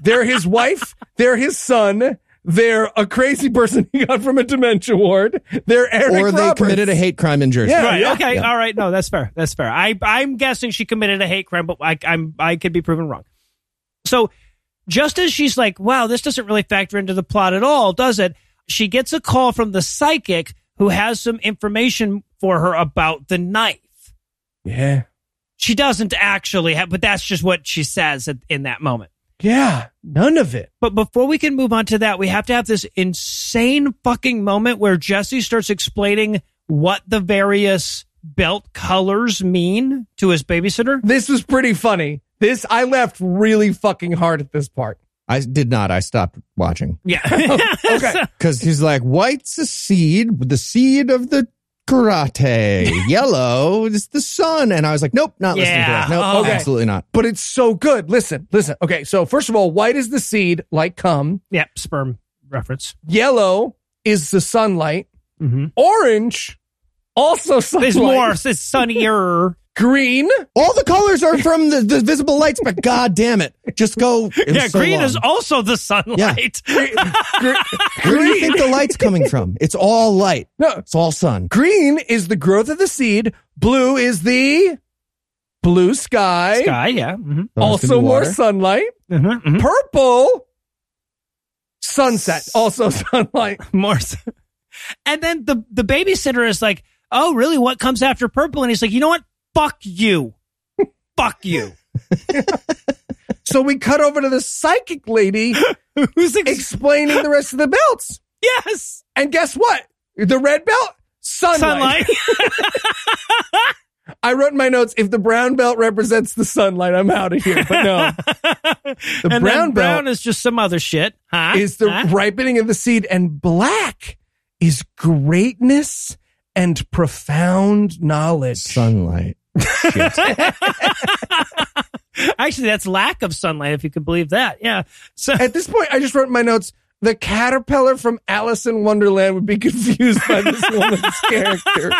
They're his wife. They're his son. They're a crazy person he got from a dementia ward. They're Eric Roberts. Or they Roberts. committed a hate crime in Jersey. Yeah, right. Yeah. Okay. Yeah. All right. No, that's fair. That's fair. I, I'm guessing she committed a hate crime, but I, I'm I could be proven wrong. So just as she's like, wow, this doesn't really factor into the plot at all, does it? She gets a call from the psychic who has some information for her about the knife. Yeah. She doesn't actually have, but that's just what she says in that moment. Yeah, none of it. But before we can move on to that, we have to have this insane fucking moment where Jesse starts explaining what the various belt colors mean to his babysitter. This was pretty funny. This, I laughed really fucking hard at this part. I did not. I stopped watching. Yeah. Oh, okay. Because he's like, white's a seed, the seed of the karate. Yellow is the sun. And I was like, nope, not yeah. listening to that. No, nope, okay. Absolutely not. But it's so good. Listen, listen. Okay, so first of all, white is the seed, like cum. Yep, sperm reference. Yellow is the sunlight. Mm-hmm. Orange, also sunlight. There's more. It's sunnier. Green. All the colors are from the, the visible lights, but god damn it. Just go. Yeah, so green long. is also the sunlight. Yeah. Green. Where do you think the light's coming from? It's all light. No. It's all sun. Green is the growth of the seed. Blue is the blue sky. Sky, yeah. Mm-hmm. So also more sunlight. Mm-hmm, mm-hmm. Purple. Sunset. Also sunlight. More sun. And then the, the babysitter is like, oh, really? What comes after purple? And he's like, you know what? Fuck you. Fuck you. So we cut over to the psychic lady who's ex- explaining the rest of the belts. Yes. And guess what? The red belt? Sunlight. Sunlight. I wrote in my notes, if the brown belt represents the sunlight, I'm out of here. But no. The and brown belt brown is just some other shit. Huh? Is the huh? ripening of the seed. And black is greatness and profound knowledge. Sunlight. Shit. Actually, that's lack of sunlight, if you could believe that. Yeah. So at this point, I just wrote in my notes, the caterpillar from Alice in Wonderland would be confused by this woman's character.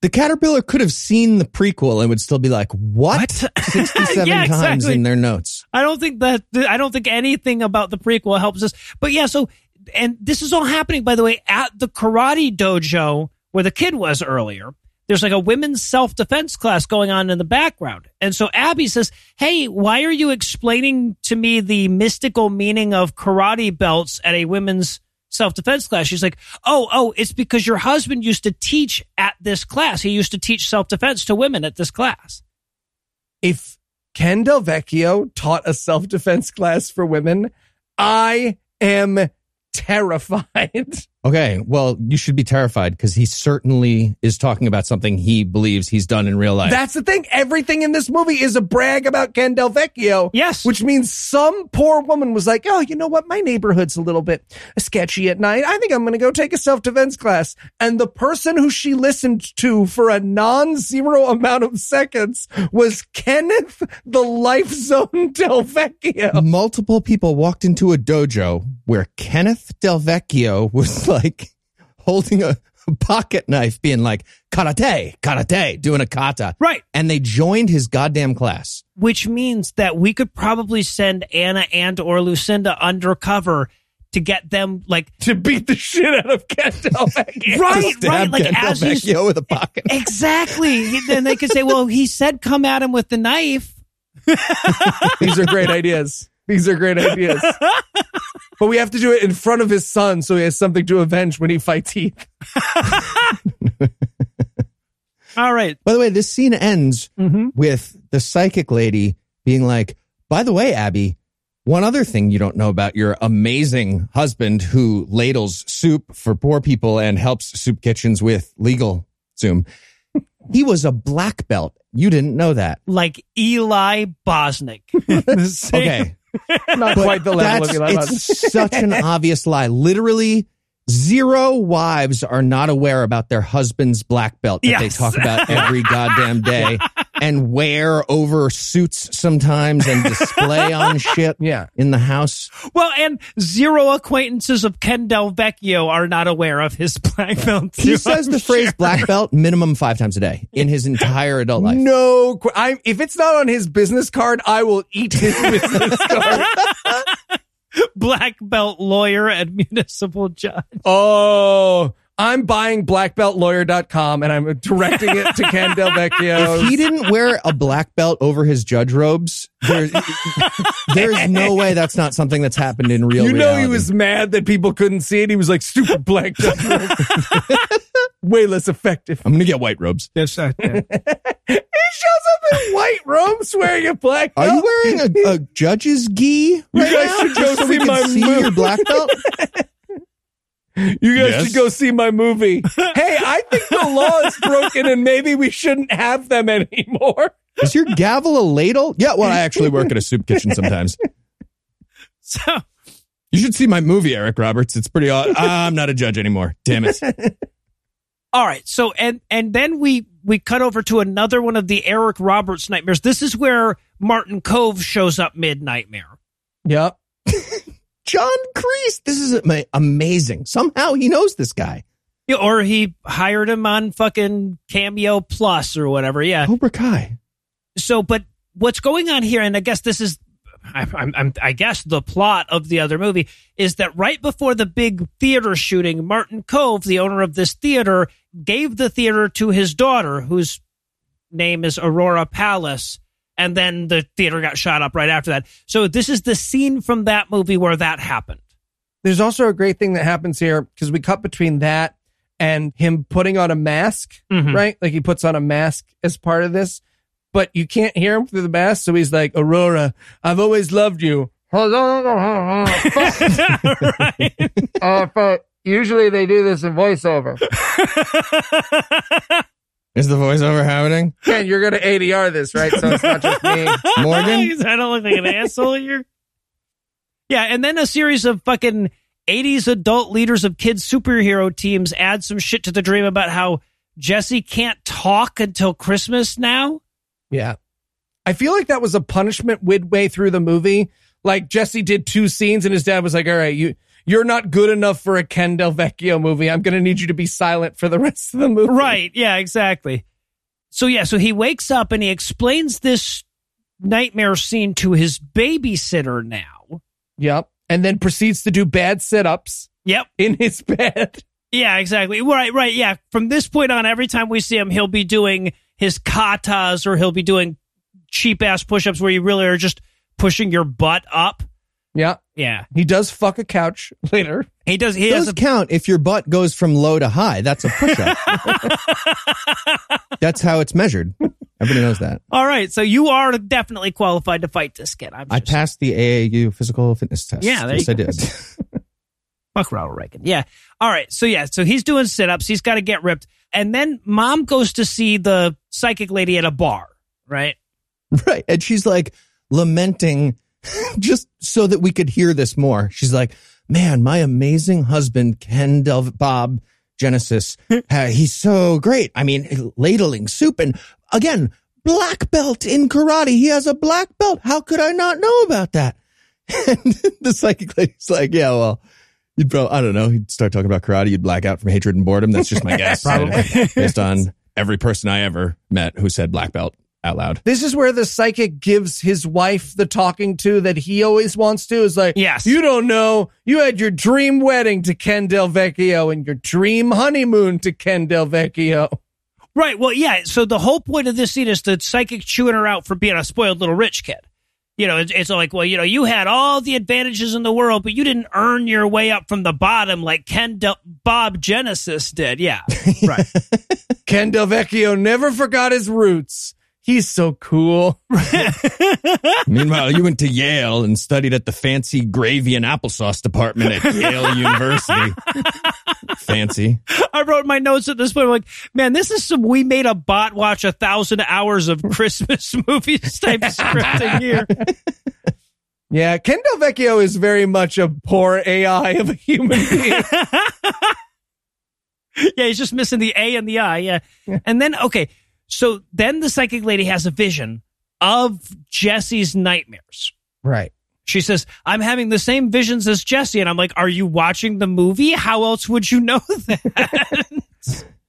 The caterpillar could have seen the prequel and would still be like, what? what? sixty-seven yeah, exactly. times in their notes. I don't think that, I don't think anything about the prequel helps us. But yeah, so, and this is all happening, by the way, at the karate dojo where the kid was earlier. There's like a women's self-defense class going on in the background. And so Abby says, hey, why are you explaining to me the mystical meaning of karate belts at a women's self-defense class? She's like, oh, oh, it's because your husband used to teach at this class. He used to teach self-defense to women at this class. If Ken Del Vecchio taught a self-defense class for women, I am terrified. Okay, well, you should be terrified because he certainly is talking about something he believes he's done in real life. That's the thing. Everything in this movie is a brag about Ken Del Vecchio. Yes. Which means some poor woman was like, oh, you know what? My neighborhood's a little bit sketchy at night. I think I'm going to go take a self-defense class. And the person who she listened to for a non-zero amount of seconds was Kenneth the Life Zone Del Vecchio. Multiple people walked into a dojo where Kenneth Del Vecchio was like holding a pocket knife being like, karate, karate, doing a kata. Right. And they joined his goddamn class. Which means that we could probably send Anna and or Lucinda undercover to get them, like... to beat the shit out of Ken Del Vecchio. Right, right. Like, Ken as Del Vecchio with a pocket knife. Exactly. Then they could say, well, he said come at him with the knife. These are great ideas. These are great ideas. But we have to do it in front of his son so he has something to avenge when he fights Heath. All right. By the way, this scene ends mm-hmm. with the psychic lady being like, by the way, Abby, one other thing you don't know about your amazing husband who ladles soup for poor people and helps soup kitchens with legal Zoom. He was a black belt. You didn't know that. Like Eli Bosnick. Okay. Not but quite the level of Eli Bosnick. It's such an obvious lie. Literally, zero wives are not aware about their husband's black belt that yes. they talk about every goddamn day and wear over suits sometimes and display on shit yeah. in the house. Well, and zero acquaintances of Ken Del Vecchio are not aware of his black belt. Too, he says I'm the sure. phrase black belt minimum five times a day in his entire adult life. No, I'm, if it's not on his business card, I will eat his business card. Black belt lawyer and municipal judge. Oh, I'm buying black belt lawyer dot com and I'm directing it to Ken Del Vecchio. If he didn't wear a black belt over his judge robes, there's, there's no way that's not something that's happened in real life. You know reality. He was mad that people couldn't see it. He was like, stupid black belt. Way less effective. I'm going to get white robes. Yes, I can. He shows up in white robes wearing a black belt. Are you wearing a, a judge's gi right you guys now? Should go so see my see movie. Your black belt? You guys yes. should go see my movie. Hey, I think the law is broken and maybe we shouldn't have them anymore. Is your gavel a ladle? Yeah, well, I actually work at a soup kitchen sometimes. So you should see my movie, Eric Roberts. It's pretty odd. I'm not a judge anymore. Damn it. All right. So and and then we we cut over to another one of the Eric Roberts nightmares. This is where Martin Kove shows up mid nightmare. Yep. John Kreese. This is amazing. Somehow he knows this guy. Yeah, or he hired him on fucking Cameo Plus or whatever. Yeah. Cobra Kai. So but what's going on here, and I guess this is I, I'm, I guess the plot of the other movie is that right before the big theater shooting, Martin Kove, the owner of this theater, gave the theater to his daughter, whose name is Aurora Palace, and then the theater got shot up right after that. So this is the scene from that movie where that happened. There's also a great thing that happens here because we cut between that and him putting on a mask, mm-hmm. right? Like he puts on a mask as part of this. But you can't hear him through the mask, so he's like, Aurora, I've always loved you. Right. uh, but usually they do this in voiceover. Is the voiceover happening? Ken, you're going to A D R this, right? So it's not just me. Morgan? I don't look like an asshole here. Yeah, and then a series of fucking eighties adult leaders of kids superhero teams add some shit to the dream about how Jesse can't talk until Christmas now. Yeah. I feel like that was a punishment midway through the movie. Like Jesse did two scenes and his dad was like, all right, you, you're not good enough for a Ken Del Vecchio movie. I'm going to need you to be silent for the rest of the movie. Right. Yeah, exactly. So yeah, so he wakes up and he explains this nightmare scene to his babysitter now. Yep. And then proceeds to do bad sit-ups. Yep. In his bed. Yeah, exactly. Right, right. Yeah. From this point on, every time we see him, he'll be doing his katas, or he'll be doing cheap ass push-ups where you really are just pushing your butt up. Yeah, yeah. He does fuck a couch later. He does. He does count if your butt goes from low to high. That's a push-up. That's how it's measured. Everybody knows that. All right, so you are definitely qualified to fight this kid. I'm I just... passed the A A U physical fitness test. Yeah, there yes, you go. I did. Fuck Ronald Reagan. Yeah. All right. So, yeah. So he's doing sit-ups. He's got to get ripped. And then mom goes to see the psychic lady at a bar, right? Right. And she's like lamenting just so that we could hear this more. She's like, man, my amazing husband, Ken Del Bob Genesis, uh, he's so great. I mean, ladling soup and, again, black belt in karate. He has a black belt. How could I not know about that? And the psychic lady's like, yeah, well... You'd probably, I don't know, he'd start talking about karate, you'd black out from hatred and boredom. That's just my guess. Probably. Based on every person I ever met who said black belt out loud. This is where the psychic gives his wife the talking to that he always wants to. Is like, yes, you don't know, you had your dream wedding to Ken Del Vecchio and your dream honeymoon to Ken Del Vecchio. Right. Well, yeah. So the whole point of this scene is the psychic chewing her out for being a spoiled little rich kid. You know, it's, it's like, well, you know, you had all the advantages in the world, but you didn't earn your way up from the bottom like Ken Del- Bob Genesis did. Yeah. Right. Ken Del Vecchio never forgot his roots. He's so cool. Meanwhile, you went to Yale and studied at the fancy gravy and applesauce department at Yale University. Fancy. I wrote my notes at this point. I'm like, man, this is some we made a bot watch a thousand hours of Christmas movies type scripting here. Yeah, Ken Del Vecchio is very much a poor A I of a human being. Yeah, he's just missing the A and the I. Yeah. yeah. And then, okay. So then the psychic lady has a vision of Jesse's nightmares. Right. She says, I'm having the same visions as Jesse. And I'm like, are you watching the movie? How else would you know that?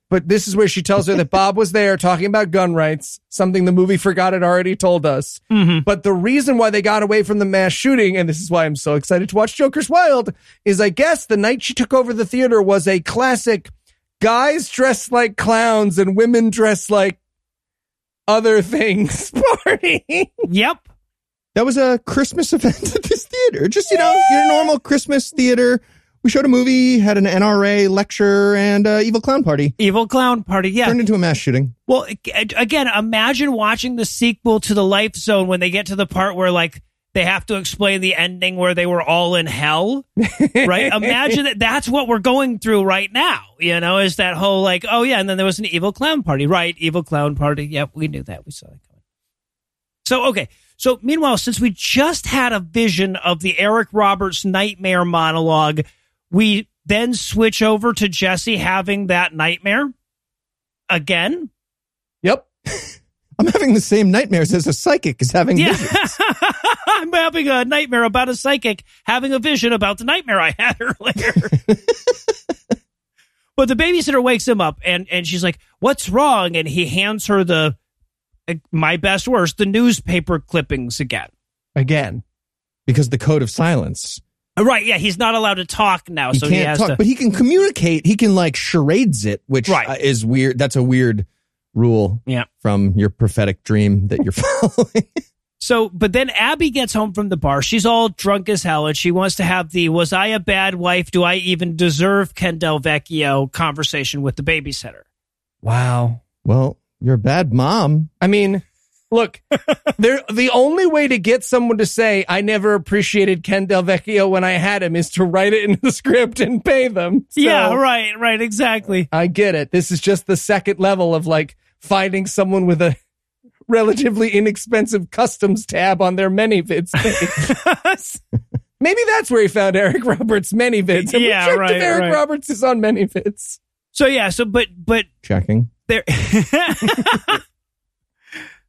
But this is where she tells her that Bob was there talking about gun rights, something the movie forgot had already told us. Mm-hmm. But the reason why they got away from the mass shooting, and this is why I'm so excited to watch Joker's Wild, is I guess the night she took over the theater was a classic guys dressed like clowns and women dressed like other things party. Yep. That was a Christmas event at this theater. Just, you know, yeah. your normal Christmas theater. We showed a movie, had an N R A lecture, and uh, Evil Clown Party. Evil Clown Party, yeah. Turned into a mass shooting. Well, again, imagine watching the sequel to The Life Zone when they get to the part where, like, they have to explain the ending where they were all in hell, right? Imagine that that's what we're going through right now, you know, is that whole like, oh, yeah, and then there was an evil clown party, right? Evil clown party. Yep, we knew that. We saw that coming. So, okay. So, meanwhile, since we just had a vision of the Eric Roberts nightmare monologue, we then switch over to Jesse having that nightmare again. Yep. I'm having the same nightmares as a psychic is having yeah. visions. I'm having a nightmare about a psychic having a vision about the nightmare I had earlier. But the babysitter wakes him up, and, and she's like, what's wrong? And he hands her the, my best worst, the newspaper clippings again. Again. Because the code of silence. Right, yeah, he's not allowed to talk now. He so can't he has talk, to... but he can communicate. He can, like, charades it, which right. is weird. That's a weird... rule yeah. from your prophetic dream that you're following. So, but then Abby gets home from the bar. She's all drunk as hell, and she wants to have the was I a bad wife? Do I even deserve Ken Del Vecchio conversation with the babysitter? Wow. Well, you're a bad mom. I mean, look, there the only way to get someone to say, I never appreciated Ken Del Vecchio when I had him, is to write it in the script and pay them. So, yeah, right, right, exactly. I get it. This is just the second level of, like, finding someone with a relatively inexpensive customs tab on their many vids page. Maybe that's where he found Eric Roberts' many vids. And yeah, we checked right. If Eric right. Roberts is on many vids. So yeah, so but but checking there.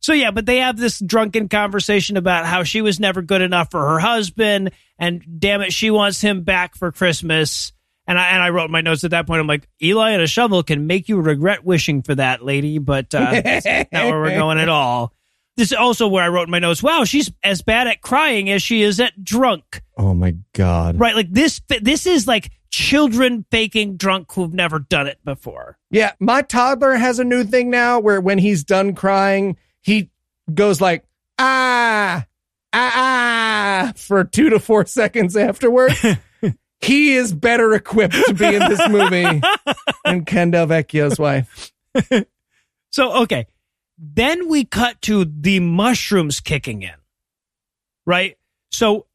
So yeah, but they have this drunken conversation about how she was never good enough for her husband, and damn it, she wants him back for Christmas. And I and I wrote my notes at that point. I'm like, Eli and a shovel can make you regret wishing for that lady, but uh, that's not where we're going at all. This is also where I wrote in my notes, wow, she's as bad at crying as she is at drunk. Oh, my God. Right. Like this. This is like children faking drunk who've never done it before. Yeah. My toddler has a new thing now where when he's done crying, he goes like, ah, ah, ah for two to four seconds afterward. He is better equipped to be in this movie than Ken Del Vecchio's wife. So, okay. Then we cut to the mushrooms kicking in, right? So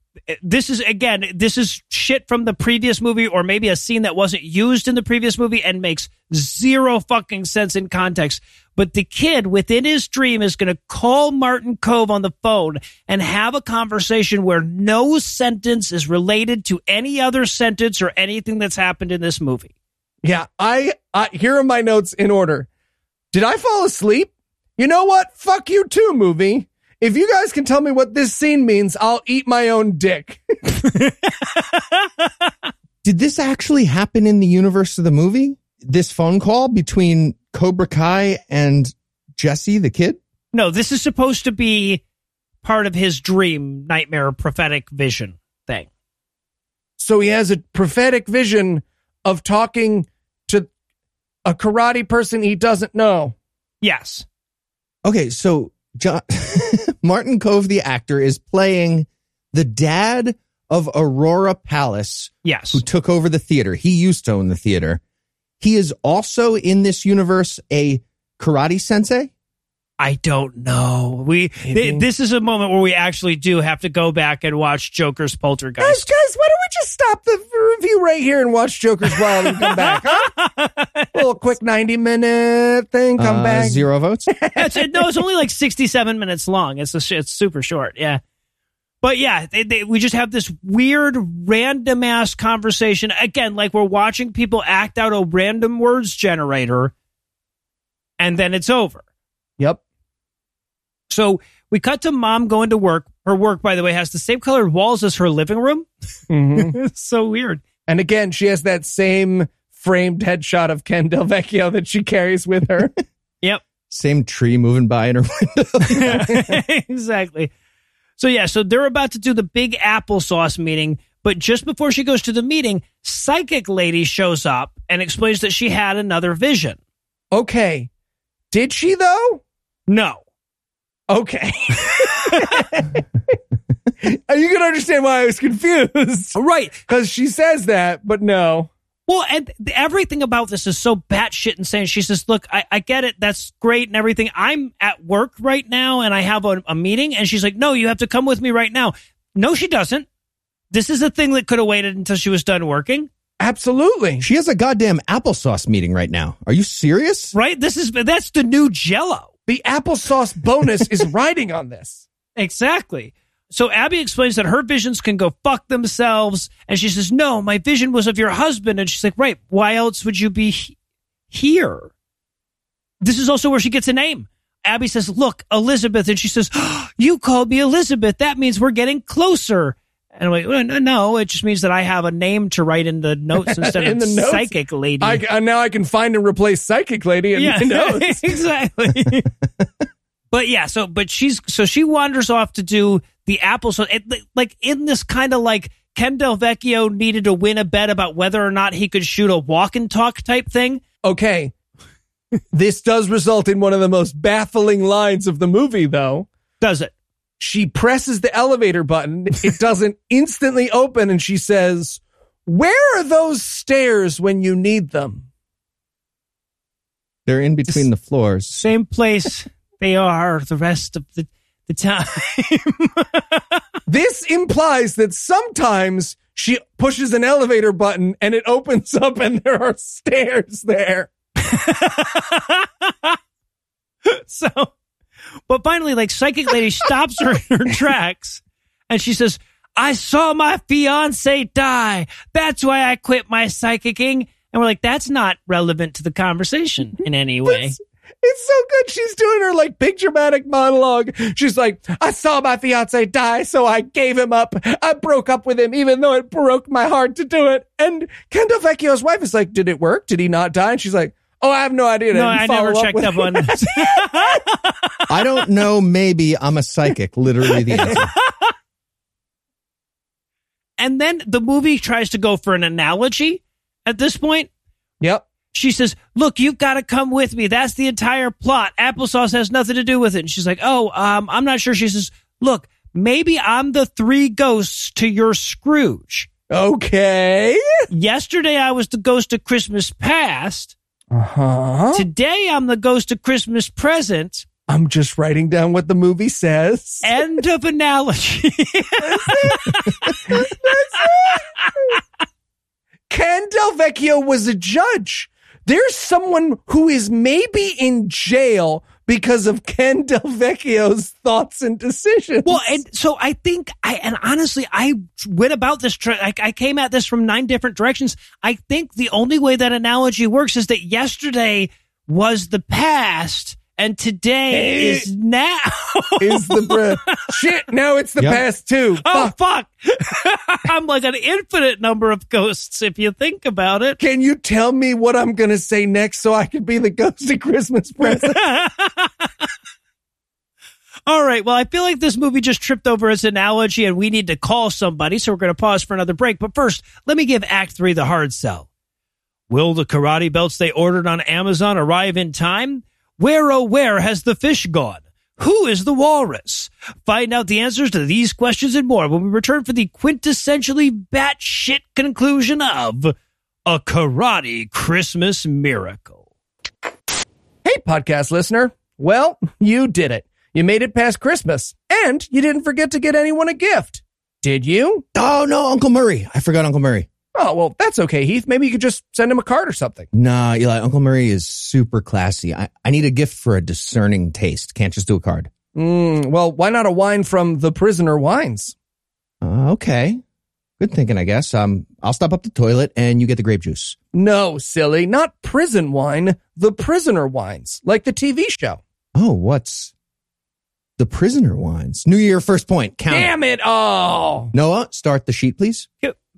this is, again, this is shit from the previous movie or maybe a scene that wasn't used in the previous movie and makes zero fucking sense in context. But the kid within his dream is going to call Martin Kove on the phone and have a conversation where no sentence is related to any other sentence or anything that's happened in this movie. Yeah, I, I here are my notes in order. Did I fall asleep? You know what? Fuck you too, movie. If you guys can tell me what this scene means, I'll eat my own dick. Did this actually happen in the universe of the movie? This phone call between Cobra Kai and Jesse, the kid? No, this is supposed to be part of his dream, nightmare, prophetic vision thing. So he has a prophetic vision of talking to a karate person he doesn't know. Yes. Okay, so John Martin Kove, the actor, is playing the dad of Aurora Palace, yes, who took over the theater. He used to own the theater. He is also in this universe a karate sensei? I don't know. We th- This is a moment where we actually do have to go back and watch Joker's Poltergeist. Guys, guys, why don't we just stop the review right here and watch Joker's Wild and come back, huh? A little quick ninety-minute thing, come uh, back. Zero votes? That's it. No, it's only like sixty-seven minutes long. It's a, it's super short, yeah. But yeah, they, they, we just have this weird, random-ass conversation. Again, like we're watching people act out a random words generator, and then it's over. Yep. So we cut to mom going to work. Her work, by the way, has the same colored walls as her living room. Mm-hmm. It's so weird. And again, she has that same framed headshot of Ken Del Vecchio that she carries with her. Yep. Same tree moving by in her window. Exactly. So, yeah, so they're about to do the big applesauce meeting, but just before she goes to the meeting, Psychic Lady shows up and explains that she had another vision. Okay. Did she, though? No. Okay. You can understand why I was confused. Right. Because she says that, but no. Well, and everything about this is so batshit insane. She says, look, I, I get it. That's great and everything. I'm at work right now and I have a, a meeting. And she's like, no, you have to come with me right now. No, she doesn't. This is a thing that could have waited until she was done working. Absolutely. She has a goddamn applesauce meeting right now. Are you serious? Right? This is that's the new Jell-O. The applesauce bonus is riding on this. Exactly. So Abby explains that her visions can go fuck themselves. And she says, no, my vision was of your husband. And she's like, right, why else would you be he- here? This is also where she gets a name. Abby says, look, Elizabeth. And she says, oh, you called me Elizabeth. That means we're getting closer. And I'm like, well, no, it just means that I have a name to write in the notes instead in of the notes, Psychic Lady. I, now I can find and replace Psychic Lady in yeah, the notes. Exactly. But yeah, so but she's so she wanders off to do the applesauce. It, like in this kind of like Ken Del Vecchio needed to win a bet about whether or not he could shoot a walk and talk type thing. Okay. This does result in one of the most baffling lines of the movie, though. Does it? She presses the elevator button. It doesn't instantly open. And she says, where are those stairs when you need them? They're in between the, the floors. Same place. They are the rest of the, the time. This implies that sometimes she pushes an elevator button and it opens up and there are stairs there. So, but finally, like, Psychic Lady stops her in her tracks and she says, I saw my fiance die. That's why I quit my psychicking. And we're like, that's not relevant to the conversation in any way. That's- It's so good. She's doing her like big dramatic monologue. She's like, I saw my fiance die, so I gave him up. I broke up with him, even though it broke my heart to do it. And Ken Del Vecchio's wife is like, did it work? Did he not die? And she's like, oh, I have no idea. No, I never checked up on this. I don't know. Maybe I'm a psychic. Literally the answer. And then the movie tries to go for an analogy at this point. Yep. She says, look, you've got to come with me. That's the entire plot. Applesauce has nothing to do with it. And she's like, oh, um, I'm not sure. She says, look, maybe I'm the three ghosts to your Scrooge. Okay. Yesterday, I was the ghost of Christmas past. Uh-huh. Today, I'm the ghost of Christmas present. I'm just writing down what the movie says. End of analogy. That's it. That's it. Ken Del Vecchio was a judge. There's someone who is maybe in jail because of Ken Del Vecchio's thoughts and decisions. Well, and so I think, I and honestly, I went about this, I, I came at this from nine different directions. I think the only way that analogy works is that yesterday was the past and today it is now. Is the breath. Shit, now it's the yep. past two. Oh, fuck. fuck. I'm like an infinite number of ghosts, if you think about it. Can you tell me what I'm going to say next so I can be the ghost of Christmas present? All right, well, I feel like this movie just tripped over its analogy and we need to call somebody, so we're going to pause for another break. But first, let me give Act three the hard sell. Will the karate belts they ordered on Amazon arrive in time? Where, oh, where has the fish gone? Who is the walrus? Find out the answers to these questions and more when we return for the quintessentially batshit conclusion of A Karate Christmas Miracle. Hey, podcast listener. Well, you did it. You made it past Christmas, and you didn't forget to get anyone a gift. Did you? Oh, no, Uncle Murray. I forgot Uncle Murray. Oh, well, that's okay, Heath. Maybe you could just send him a card or something. Nah, Eli, Uncle Murray is super classy. I, I need a gift for a discerning taste. Can't just do a card. Mm, well, why not a wine from The Prisoner Wines? Uh, okay. Good thinking, I guess. Um, I'll stop up the toilet, and you get the grape juice. No, silly. Not prison wine. The Prisoner Wines. Like the T V show. Oh, what's... The Prisoner Wines. New Year, first point. Count. Damn it all. Noah, start the sheet, please.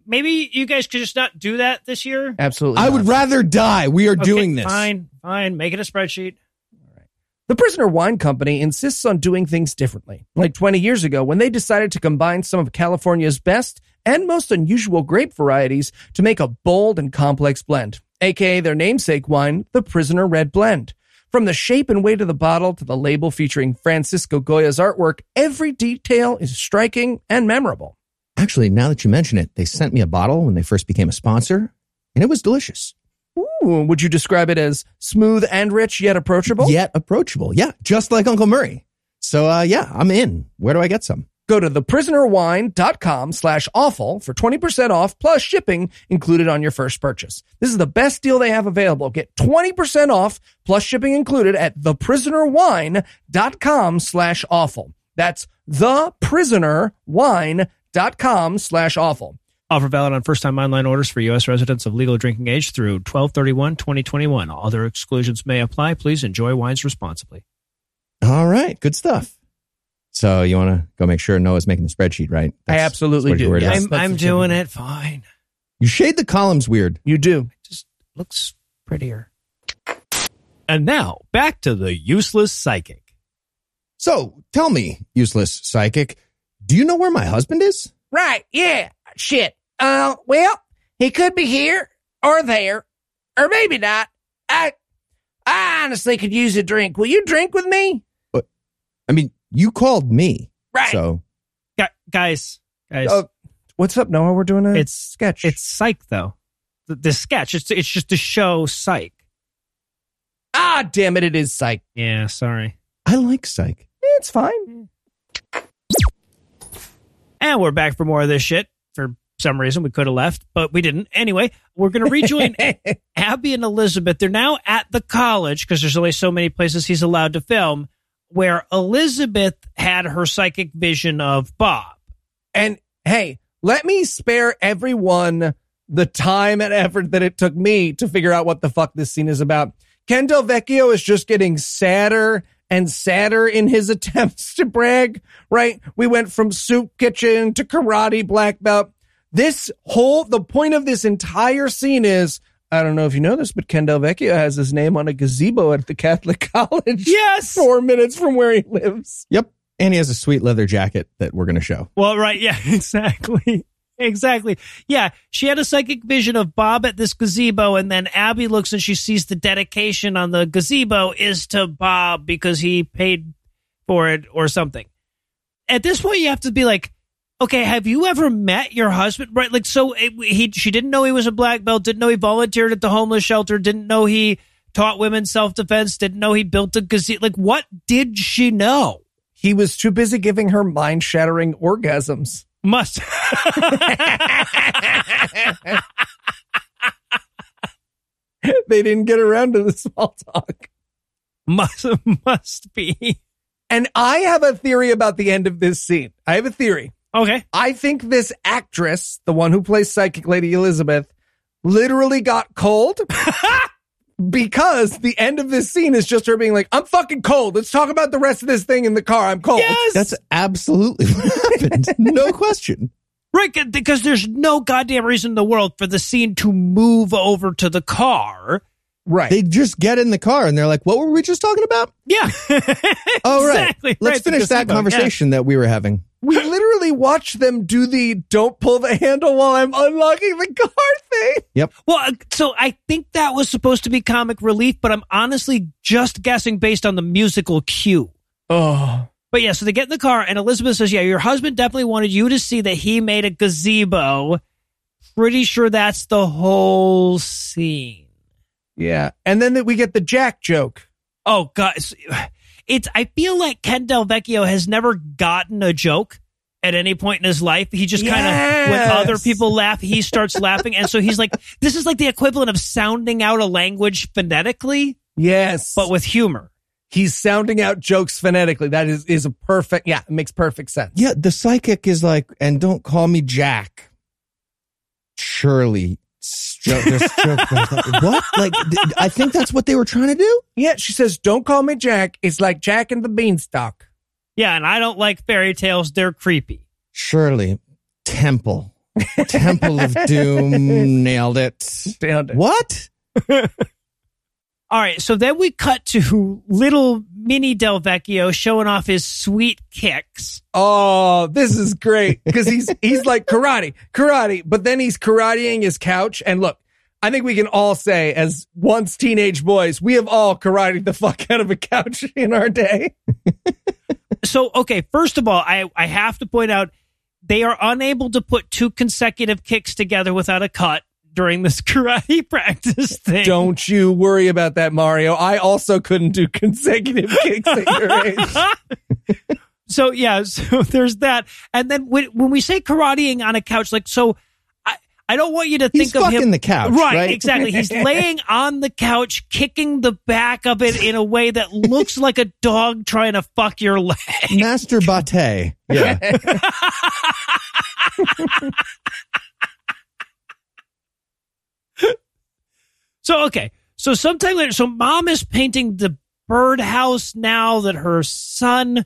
Maybe you guys could just not do that this year. Absolutely. I not. would rather die. We are okay, doing this. Fine, fine. Make it a spreadsheet. All right. The Prisoner Wine Company insists on doing things differently. Like twenty years ago, when they decided to combine some of California's best and most unusual grape varieties to make a bold and complex blend, a k a their namesake wine, the Prisoner Red Blend. From the shape and weight of the bottle to the label featuring Francisco Goya's artwork, every detail is striking and memorable. Actually, now that you mention it, they sent me a bottle when they first became a sponsor, and it was delicious. Ooh, would you describe it as smooth and rich, yet approachable? Yet approachable, yeah, just like Uncle Murray. So, uh, yeah, I'm in. Where do I get some? Go to theprisonerwine.com slash awful for twenty percent off plus shipping included on your first purchase. This is the best deal they have available. Get twenty percent off plus shipping included at theprisonerwine.com slash awful. That's theprisonerwine.com slash awful. Offer valid on first-time online orders for U S residents of legal drinking age through twelve thirty-one twenty twenty-one. Other exclusions may apply. Please enjoy wines responsibly. All right. Good stuff. So you want to go make sure Noah's making the spreadsheet, right? That's, I absolutely do. Yeah, I'm, I'm doing it fine. You shade the columns weird. You do. It just looks prettier. And now, back to the useless psychic. So, tell me, useless psychic, do you know where my husband is? Right, yeah. Shit. Uh, well, he could be here, or there, or maybe not. I, I honestly could use a drink. Will you drink with me? But, I mean... You called me. Right. So, Gu- guys, guys. Uh, what's up, Noah? We're doing a it's, sketch. It's Psych, though. The, the sketch. It's, it's just the show Psych. Ah, damn it. It is Psych. Yeah, sorry. I like Psych. It's fine. And we're back for more of this shit. For some reason, we could have left, but we didn't. Anyway, we're going to rejoin Abby and Elizabeth. They're now at the college because there's only so many places he's allowed to film, where Elizabeth had her psychic vision of Bob. And, hey, let me spare everyone the time and effort that it took me to figure out what the fuck this scene is about. Ken Del Vecchio is just getting sadder and sadder in his attempts to brag, right? We went from soup kitchen to karate black belt. This whole, the point of this entire scene is, I don't know if you know this, but Ken Del Vecchio has his name on a gazebo at the Catholic college. Yes. Four minutes from where he lives. Yep. And he has a sweet leather jacket that we're going to show. Well, right. Yeah, exactly. Exactly. Yeah. She had a psychic vision of Bob at this gazebo. And then Abby looks and she sees the dedication on the gazebo is to Bob because he paid for it or something. At this point, you have to be like, okay, have you ever met your husband? Right, like, so it, he, she didn't know he was a black belt, didn't know he volunteered at the homeless shelter, didn't know he taught women self-defense, didn't know he built a gazebo. Like, what did she know? He was too busy giving her mind-shattering orgasms. Must. They didn't get around to the small talk. Must, must be. And I have a theory about the end of this scene. I have a theory. Okay. I think this actress, the one who plays Psychic Lady Elizabeth, literally got cold because the end of this scene is just her being like, I'm fucking cold. Let's talk about the rest of this thing in the car. I'm cold. Yes! That's absolutely what happened. No question. Right, because there's no goddamn reason in the world for the scene to move over to the car. Right. They just get in the car and they're like, what were we just talking about? Yeah. Oh, right. Exactly. Let's right, finish that conversation yeah. that we were having. We literally watched them do the don't pull the handle while I'm unlocking the car thing. Yep. Well, so I think that was supposed to be comic relief, but I'm honestly just guessing based on the musical cue. Oh. But yeah, so they get in the car and Elizabeth says, yeah, your husband definitely wanted you to see that he made a gazebo. Pretty sure that's the whole scene. Yeah. And then that we get the Jack joke. Oh, God. It's, I feel like Ken Del Vecchio has never gotten a joke at any point in his life. He just yes. kind of, when other people laugh, he starts laughing. And so he's like, this is like the equivalent of sounding out a language phonetically. Yes. But with humor. He's sounding out jokes phonetically. That is, is a perfect, yeah, it makes perfect sense. Yeah, the psychic is like, and don't call me Jack. Surely. Joke, joke, what? Like, th- I think that's what they were trying to do? Yeah, she says, don't call me Jack. It's like Jack and the Beanstalk. Yeah, and I don't like fairy tales. They're creepy. Surely. Temple. Temple of Doom. Nailed it. Nailed it. What? All right, so then we cut to little mini Del Vecchio showing off his sweet kicks. Oh, this is great because he's he's like karate, karate, but then he's karateing his couch. And look, I think we can all say as once teenage boys, we have all karateed the fuck out of a couch in our day. So, okay, first of all, I, I have to point out they are unable to put two consecutive kicks together without a cut during this karate practice thing. Don't you worry about that, Mario. I also couldn't do consecutive kicks at your age. So, yeah, so there's that. And then when, when we say karateing on a couch, like, so I, I don't want you to think He's of him. He's fucking the couch, right? Right, exactly. He's laying on the couch, kicking the back of it in a way that looks like a dog trying to fuck your leg. Master Bate. Yeah. So, okay. So sometime later, so mom is painting the birdhouse now that her son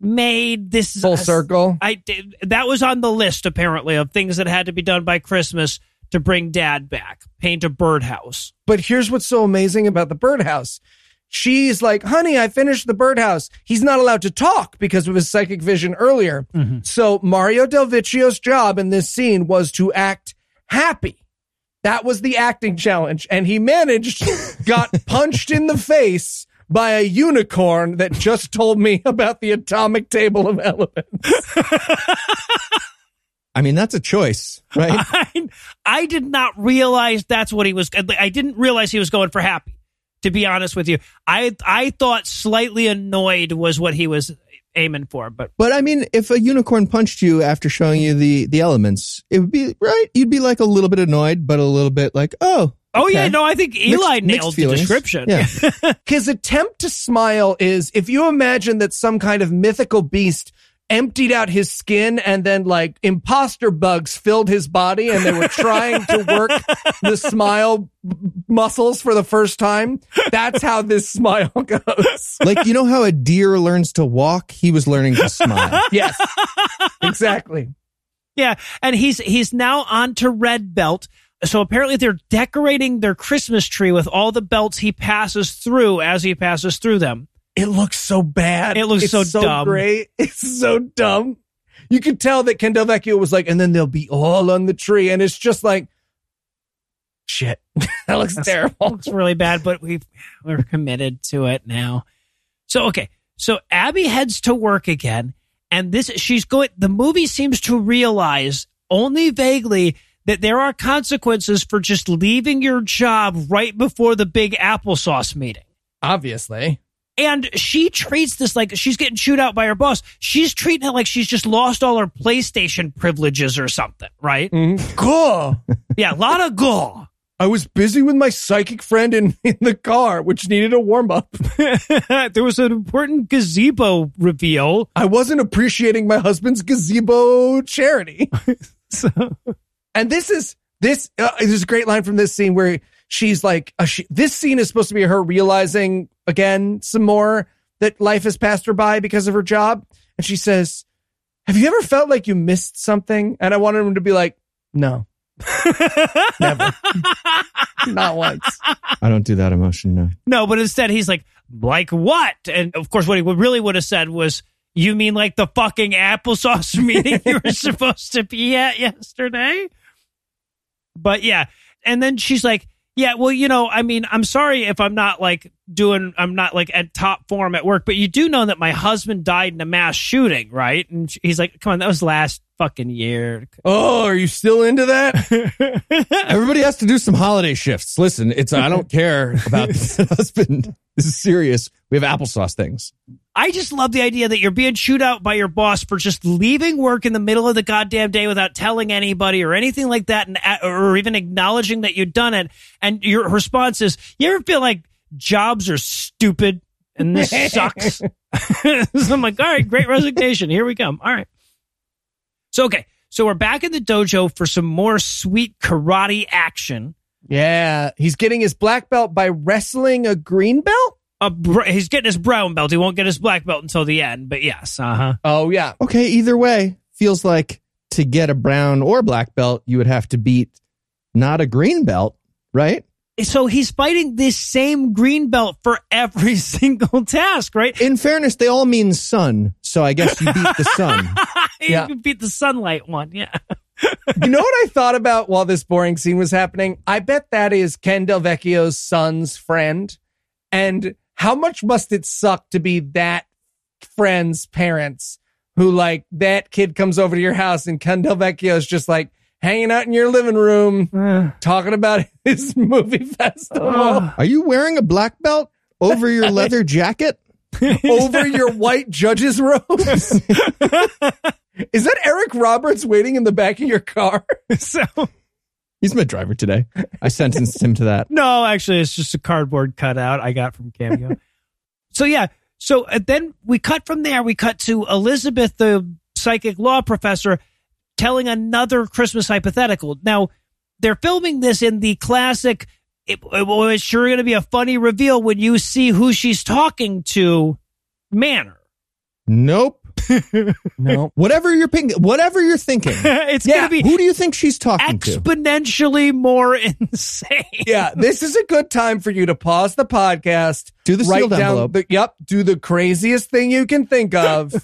made. This is full circle. I did. That was on the list, apparently, of things that had to be done by Christmas to bring dad back. Paint a birdhouse. But here's what's so amazing about the birdhouse. She's like, honey, I finished the birdhouse. He's not allowed to talk because of his psychic vision earlier. Mm-hmm. So Mario Del Vecchio's job in this scene was to act happy. That was the acting challenge, and he managed, got punched in the face by a unicorn that just told me about the atomic table of elements. I mean, that's a choice, right? I, I did not realize that's what he was. I didn't realize he was going for happy, to be honest with you. I I thought slightly annoyed was what he was aiming for. But but I mean, if a unicorn punched you after showing you the the elements, it would be right. You'd be like a little bit annoyed, but a little bit like, oh, oh okay. Yeah, no, I think Eli mixed, nailed mixed the description. Yeah. His attempt to smile is if you imagine that some kind of mythical beast emptied out his skin and then like imposter bugs filled his body and they were trying to work the smile b- muscles for the first time. That's how this smile goes. Like, you know how a deer learns to walk? He was learning to smile. Yes, exactly. Yeah. And he's, he's now on to red belt. So apparently they're decorating their Christmas tree with all the belts he passes through as he passes through them. It looks so bad. It looks it's so, so dumb. Great. It's so dumb. You could tell that Ken Del Vecchio was like, and then they'll be all on the tree. And it's just like, shit, that looks That's, terrible. Looks really bad, but we've, we're committed to it now. So, okay. So Abby heads to work again. And this, she's going, the movie seems to realize only vaguely that there are consequences for just leaving your job right before the big applesauce meeting. Obviously. And she treats this like she's getting chewed out by her boss. She's treating it like she's just lost all her PlayStation privileges or something, right? Mm-hmm. Cool. Yeah, a lot of cool. I was busy with my psychic friend in, in the car, which needed a warm-up. There was an important gazebo reveal. I wasn't appreciating my husband's gazebo charity. so. And this is, this, uh, this is a great line from this scene where she's like, uh, she, this scene is supposed to be her realizing again some more that life has passed her by because of her job. And she says, have you ever felt like you missed something? And I wanted him to be like, no. Never. Not once. I don't do that emotion, no. No, but instead he's like, like what? And of course, what he really would have said was, you mean like the fucking applesauce meeting you were supposed to be at yesterday? But yeah. And then she's like, yeah, well, you know, I mean, I'm sorry if I'm not like doing, I'm not like at top form at work, but you do know that my husband died in a mass shooting, right? And he's like, come on, that was last fucking year. Oh, are you still into that? Everybody has to do some holiday shifts. Listen, it's, I don't care about the husband. This is serious. We have applesauce things. I just love the idea that you're being chewed out by your boss for just leaving work in the middle of the goddamn day without telling anybody or anything like that, and or even acknowledging that you've done it. And your response is, you ever feel like jobs are stupid and this sucks? So I'm like, all right, great resignation. Here we come. All right. So, okay. So we're back in the dojo for some more sweet karate action. Yeah. He's getting his black belt by wrestling a green belt. A br- he's getting his brown belt. He won't get his black belt until the end, but yes. Uh-huh. Oh, yeah. Okay, either way, feels like to get a brown or black belt, you would have to beat not a green belt, right? So he's fighting this same green belt for every single task, right? In fairness, they all mean sun, so I guess you beat the sun. You yeah. beat the sunlight one, yeah. You know what I thought about while this boring scene was happening? I bet that is Ken Del Vecchio's son's friend, and how much must it suck to be that friend's parents who, like, that kid comes over to your house and Ken Del Vecchio is just, like, hanging out in your living room uh, talking about his movie festival. Uh, Are you wearing a black belt over your leather jacket? Over your white judge's robes? Is that Eric Roberts waiting in the back of your car? So... He's my driver today. I sentenced him to that. No, actually, it's just a cardboard cutout I got from Cameo. So, yeah. So uh, then we cut from there. We cut to Elizabeth, the psychic law professor, telling another Christmas hypothetical. Now, they're filming this in the classic, it, well, it's sure going to be a funny reveal when you see who she's talking to manner. Nope. No. Whatever you're ping- whatever you're thinking. It's yeah. gonna be who do you think she's talking to? Exponentially more insane. Yeah, this is a good time for you to pause the podcast. Do the sealed envelope. The, yep. Do the craziest thing you can think of.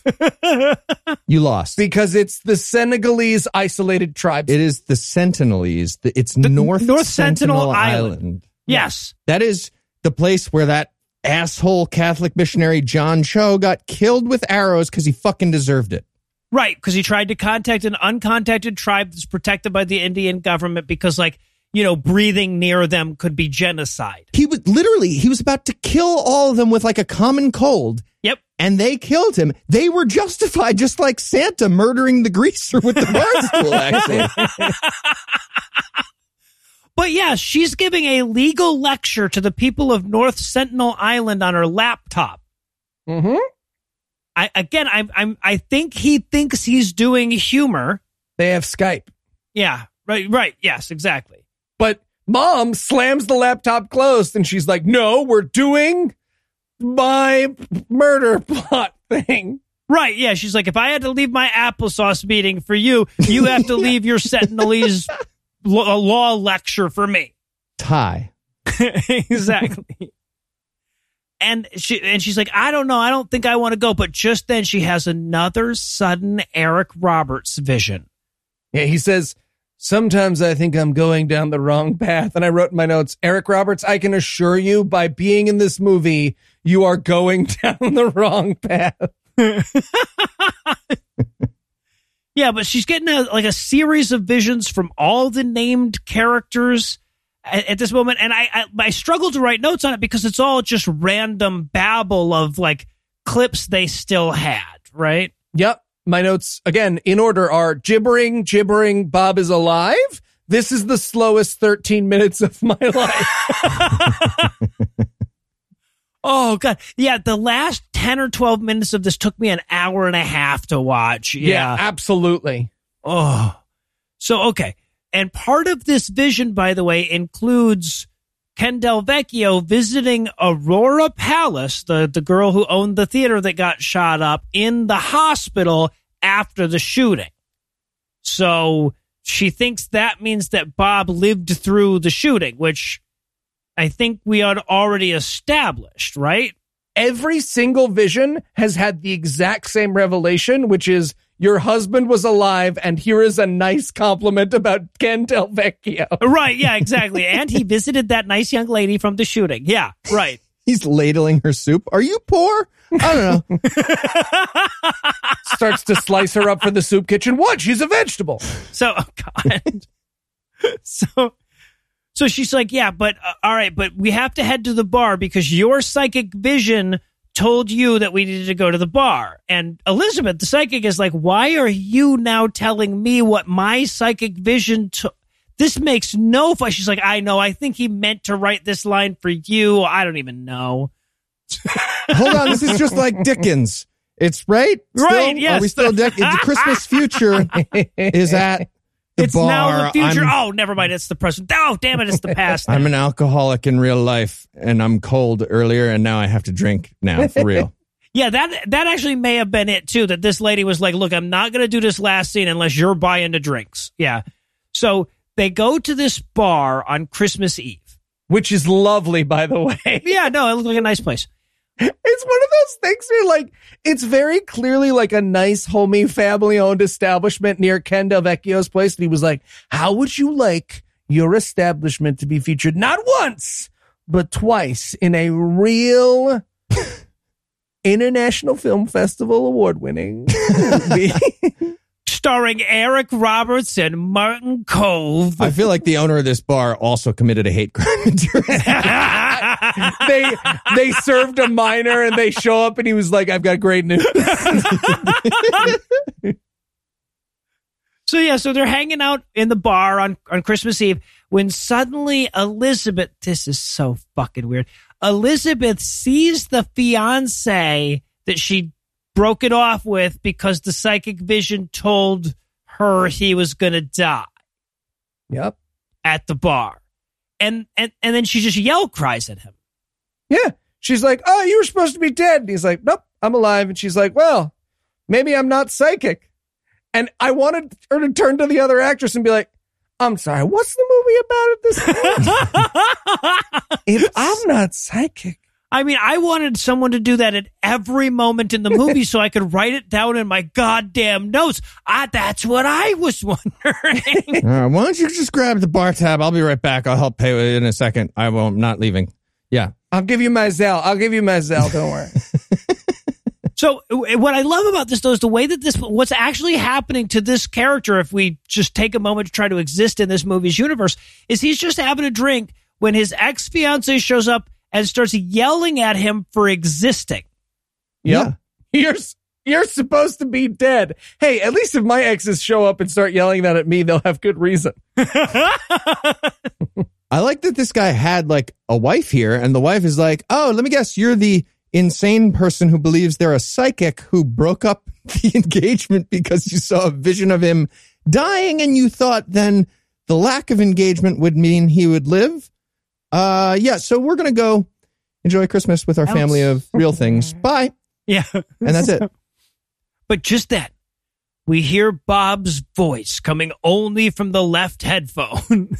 You lost. Because it's the Senegalese isolated tribes. It is the Sentinelese. The, it's the North, North Sentinel, Sentinel Island. Island. Yes. That is the place where that asshole Catholic missionary John Cho got killed with arrows because he fucking deserved it. Right, because he tried to contact an uncontacted tribe that's protected by the Indian government because, like, you know, breathing near them could be genocide. He was literally, he was about to kill all of them with, like, a common cold. Yep. And they killed him. They were justified, just like Santa murdering the greaser with the barstool accent. But yeah, she's giving a legal lecture to the people of North Sentinel Island on her laptop. Mm-hmm. I again, I I'm I think he thinks he's doing humor. They have Skype. Yeah. Right. Right. Yes. Exactly. But mom slams the laptop closed, and she's like, "No, we're doing my murder plot thing." Right, yeah. She's like, "If I had to leave my applesauce meeting for you, you have to leave your Sentinelese." A law lecture for me. Tie. Exactly. And she and she's like, I don't know. I don't think I want to go. But just then she has another sudden Eric Roberts vision. Yeah, he says, sometimes I think I'm going down the wrong path. And I wrote in my notes, Eric Roberts, I can assure you by being in this movie, you are going down the wrong path. Yeah, but she's getting a, like a series of visions from all the named characters at, at this moment. And I, I I struggle to write notes on it because it's all just random babble of like clips they still had, right? Yep. My notes, again, in order are gibbering, gibbering, Bob is alive. This is the slowest thirteen minutes of my life. Oh, God. Yeah, the last ten or twelve minutes of this took me an hour and a half to watch. Yeah, yeah, absolutely. Oh, so, okay. And part of this vision, by the way, includes Ken Del Vecchio visiting Aurora Palace, the, the girl who owned the theater that got shot up, in the hospital after the shooting. So she thinks that means that Bob lived through the shooting, which I think we had already established, right? Every single vision has had the exact same revelation, which is your husband was alive, and here is a nice compliment about Ken Del Vecchio. Right, yeah, exactly. And he visited that nice young lady from the shooting. Yeah, right. He's ladling her soup. Are you poor? I don't know. Starts to slice her up for the soup kitchen. What? She's a vegetable. So, oh God. So... So she's like, yeah, but uh, all right, but we have to head to the bar because your psychic vision told you that we needed to go to the bar. And Elizabeth, the psychic, is like, why are you now telling me what my psychic vision took? This makes no fun. She's like, I know. I think he meant to write this line for you. I don't even know. Hold on. This is just like Dickens. It's right. Still, right. Yes. Are we still Dickens? The Christmas future is at. The it's bar. Now the future. I'm, oh, never mind. It's the present. Oh, damn it. It's the past. Now. I'm an alcoholic in real life, and I'm cold earlier, and now I have to drink now for real. Yeah, that that actually may have been it, too, that this lady was like, look, I'm not going to do this last scene unless you're buying the drinks. Yeah. So they go to this bar on Christmas Eve. Which is lovely, by the way. Yeah, no, it looked like a nice place. It's one of those things where, like, it's very clearly like a nice, homey, family-owned establishment near Ken Del Vecchio's place. And he was like, how would you like your establishment to be featured not once, but twice in a real International Film Festival award-winning movie? Starring Eric Roberts and Martin Kove. I feel like the owner of this bar also committed a hate crime. they they served a minor and they show up and he was like, I've got great news. So yeah, so they're hanging out in the bar on, on Christmas Eve when suddenly Elizabeth, this is so fucking weird, Elizabeth sees the fiance that she broke it off with because the psychic vision told her he was going to die. Yep. At the bar. And, and and then she just yell cries at him. Yeah. She's like, oh, you were supposed to be dead. And he's like, nope, I'm alive. And she's like, well, maybe I'm not psychic. And I wanted her to turn to the other actress and be like, I'm sorry, what's the movie about at this point? If I'm not psychic. I mean, I wanted someone to do that at every moment in the movie so I could write it down in my goddamn notes. I, that's what I was wondering. All right, why don't you just grab the bar tab? I'll be right back. I'll help pay in a second. I won't, I'm not leaving. Yeah. I'll give you my Zelle. I'll give you my Zelle. Don't worry. So what I love about this, though, is the way that this, what's actually happening to this character, if we just take a moment to try to exist in this movie's universe, is he's just having a drink when his ex-fiance shows up and starts yelling at him for existing. Yep. Yeah. You're, you're supposed to be dead. Hey, at least if my exes show up and start yelling that at me, they'll have good reason. I like that this guy had like a wife here, and the wife is like, oh, let me guess, you're the insane person who believes they're a psychic who broke up the engagement because you saw a vision of him dying and you thought then the lack of engagement would mean he would live. Uh, yeah, so we're going to go enjoy Christmas with our family of real things. Bye. Yeah. And that's it. But just then, we hear Bob's voice coming only from the left headphone.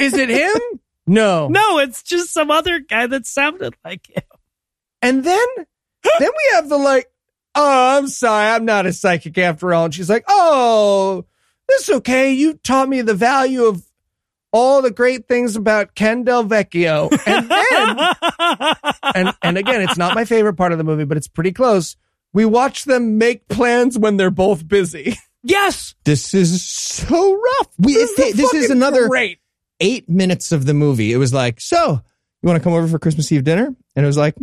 Is it him? No. No, it's just some other guy that sounded like him. And then, then we have the like, oh, I'm sorry, I'm not a psychic after all. And she's like, oh, that's okay. You taught me the value of all the great things about Ken Del Vecchio. And then, and, and again, it's not my favorite part of the movie, but it's pretty close. We watch them make plans when they're both busy. Yes. This is so rough. We, this, is, this is another great. eight minutes of the movie. It was like, so you want to come over for Christmas Eve dinner? And it was like,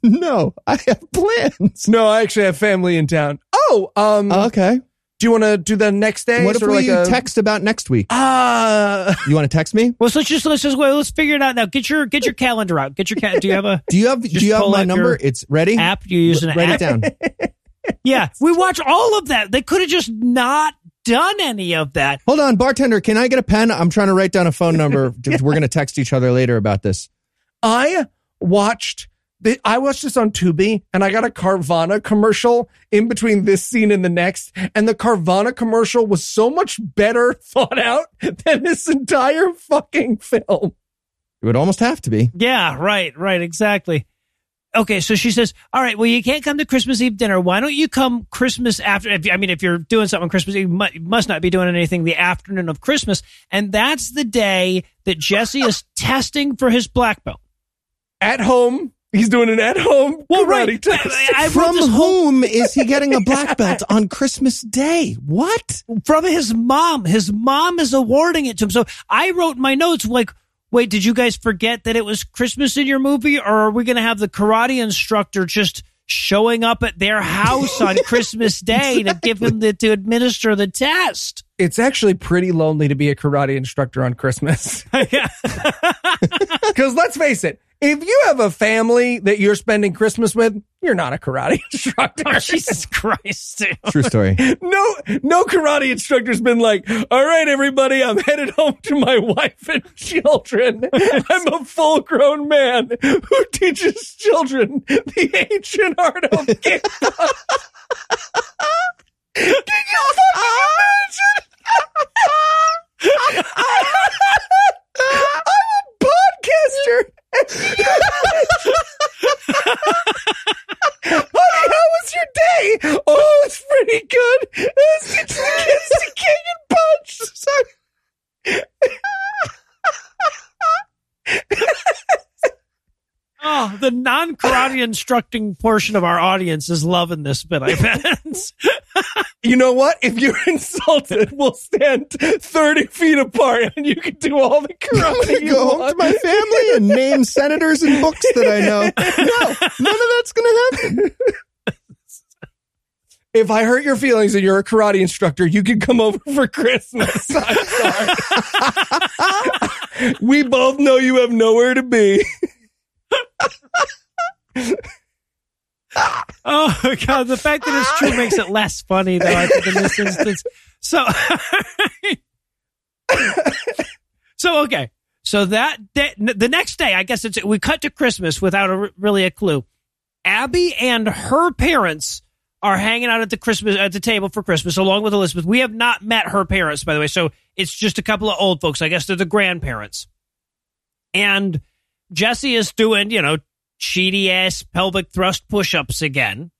no, I have plans. No, I actually have family in town. Oh, um, okay. Do you want to do the next day? What if we like a... text about next week? Uh... You want to text me? Well, so let's just let's just wait. Let's figure it out now. Get your get your calendar out. Get your ca- do you have a do you have do you have my number? It's ready. App you use an app. Write it down. Yeah, we watch all of that. They could have just not done any of that. Hold on, bartender, can I get a pen? I'm trying to write down a phone number. Yeah. We're going to text each other later about this. I watched... I watched this on Tubi, and I got a Carvana commercial in between this scene and the next, and the Carvana commercial was so much better thought out than this entire fucking film. It would almost have to be. Yeah, right, right, exactly. Okay, so she says, all right, well, you can't come to Christmas Eve dinner. Why don't you come Christmas after? I mean, if you're doing something on Christmas Eve, you must not be doing anything the afternoon of Christmas, and that's the day that Jesse is testing for his black belt. At home. He's doing an at-home well, karate right. test. I, I From whom whole... is he getting a black belt on Christmas Day? What? From his mom. His mom is awarding it to him. So I wrote in my notes, like, wait, did you guys forget that it was Christmas in your movie? Or are we going to have the karate instructor just showing up at their house on Christmas Day exactly. to give him the, to administer the test? It's actually pretty lonely to be a karate instructor on Christmas. Because let's face it, if you have a family that you're spending Christmas with, you're not a karate instructor. Oh, Jesus Christ. Dude. True story. No, no karate instructor's been like, all right, everybody, I'm headed home to my wife and children. I'm a full-grown man who teaches children the ancient art of kickboxing. Can you fucking imagine? I'm a podcaster. Honey, how was your day? Oh, it's pretty good. It's just the kids to kick and punch. Sorry. Oh, the non-karate instructing portion of our audience is loving this bit, I bet. You know what? If you're insulted, we'll stand thirty feet apart and you can do all the karate you go want. Go home to my family and name senators and books that I know. No, none of that's going to happen. If I hurt your feelings and you're a karate instructor, you can come over for Christmas. I'm sorry. We both know you have nowhere to be. Oh God, the fact that it's true makes it less funny though, I think, in this instance. So so okay, so that day, the next day, I guess it's we cut to Christmas without a, really a clue. Abby and her parents are hanging out at the Christmas at the table for Christmas along with Elizabeth. We have not met her parents, by the way, so it's just a couple of old folks. I guess they're the grandparents. And Jesse is doing, you know, cheaty ass pelvic thrust push-ups again.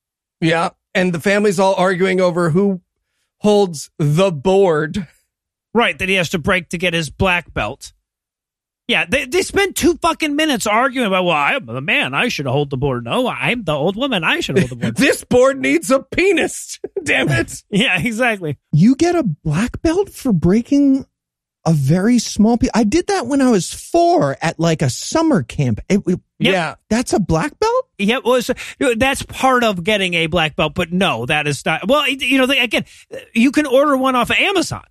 Yeah, and the family's all arguing over who holds the board. Right, that he has to break to get his black belt. Yeah, they they spent two fucking minutes arguing about, well, I'm the man, I should hold the board. No, I'm the old woman, I should hold the board. This board needs a penis, damn it. Yeah, exactly. You get a black belt for breaking... a very small piece. I did that when I was four at like a summer camp. It, it, yep. Yeah. That's a black belt? Yeah. Well, so, that's part of getting a black belt, but no, that is not. Well, you know, they, again, you can order one off of Amazon,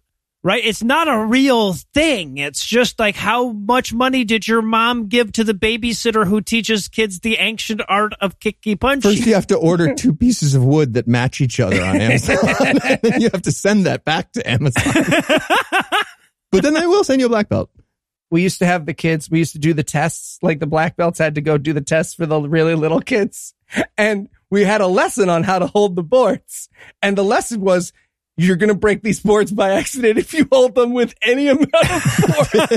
right? It's not a real thing. It's just like, how much money did your mom give to the babysitter who teaches kids the ancient art of kicky punch? First, you have to order two pieces of wood that match each other on Amazon. And then you have to send that back to Amazon. But then I will send you a black belt. We used to have the kids. We used to do the tests. Like the black belts had to go do the tests for the really little kids. And we had a lesson on how to hold the boards. And the lesson was, you're going to break these boards by accident if you hold them with any amount of force.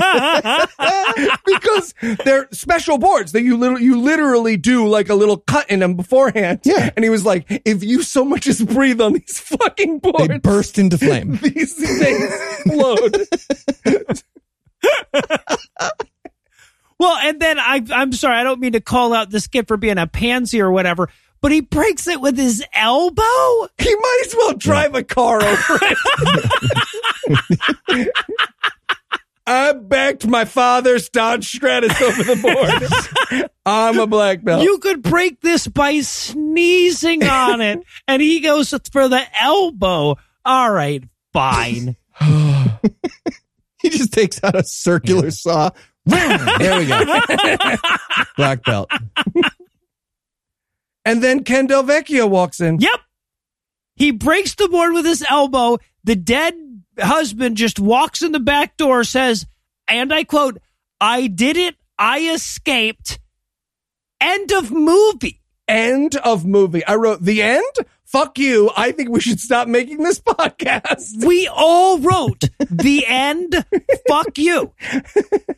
Because they're special boards that you literally, you literally do like a little cut in them beforehand. Yeah. And he was like, if you so much as breathe on these fucking boards, they burst into flame. These things explode. Well, and then I, I'm sorry, I don't mean to call out this kid for being a pansy or whatever, but he breaks it with his elbow? He might as well drive a car over it. I backed my father's Dodge Stratus over the board. I'm a black belt. You could break this by sneezing on it, and he goes for the elbow. All right, fine. He just takes out a circular yeah. saw. There we go. Black belt. And then Ken Del Vecchio walks in. Yep. He breaks the board with his elbow. The dead husband just walks in the back door, says, and I quote, "I did it. I escaped." End of movie. End of movie. I wrote, the end? Fuck you. I think we should stop making this podcast. We all wrote the end. Fuck you. Oh,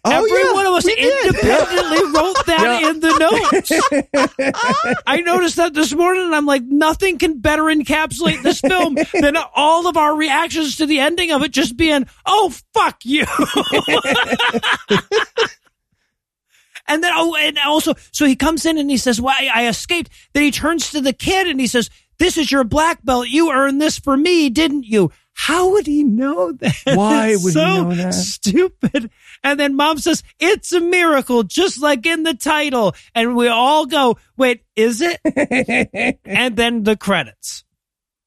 Every yeah, one of us independently did. wrote that yeah. in the notes. I noticed that this morning, and I'm like, nothing can better encapsulate this film than all of our reactions to the ending of it just being, oh, fuck you. And then, oh, and also, so he comes in and he says, well, I, I escaped. Then he turns to the kid and he says, this is your black belt. You earned this for me, didn't you? How would he know that? Why would so he know that? Stupid. And then mom says, it's a miracle, just like in the title. And we all go, wait, is it? And then the credits.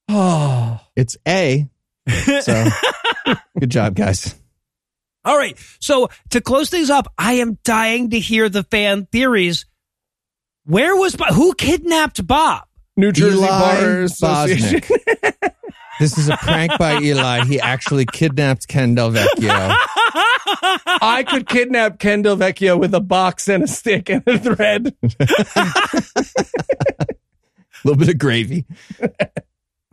Oh, it's A. So good job, guys. All right. So to close things up, I am dying to hear the fan theories. Where was Bob? Who kidnapped Bob? New Jersey Bar Association. This is a prank by Eli. He actually kidnapped Ken Del Vecchio. I could kidnap Ken Del Vecchio with a box and a stick and a thread. A little bit of gravy.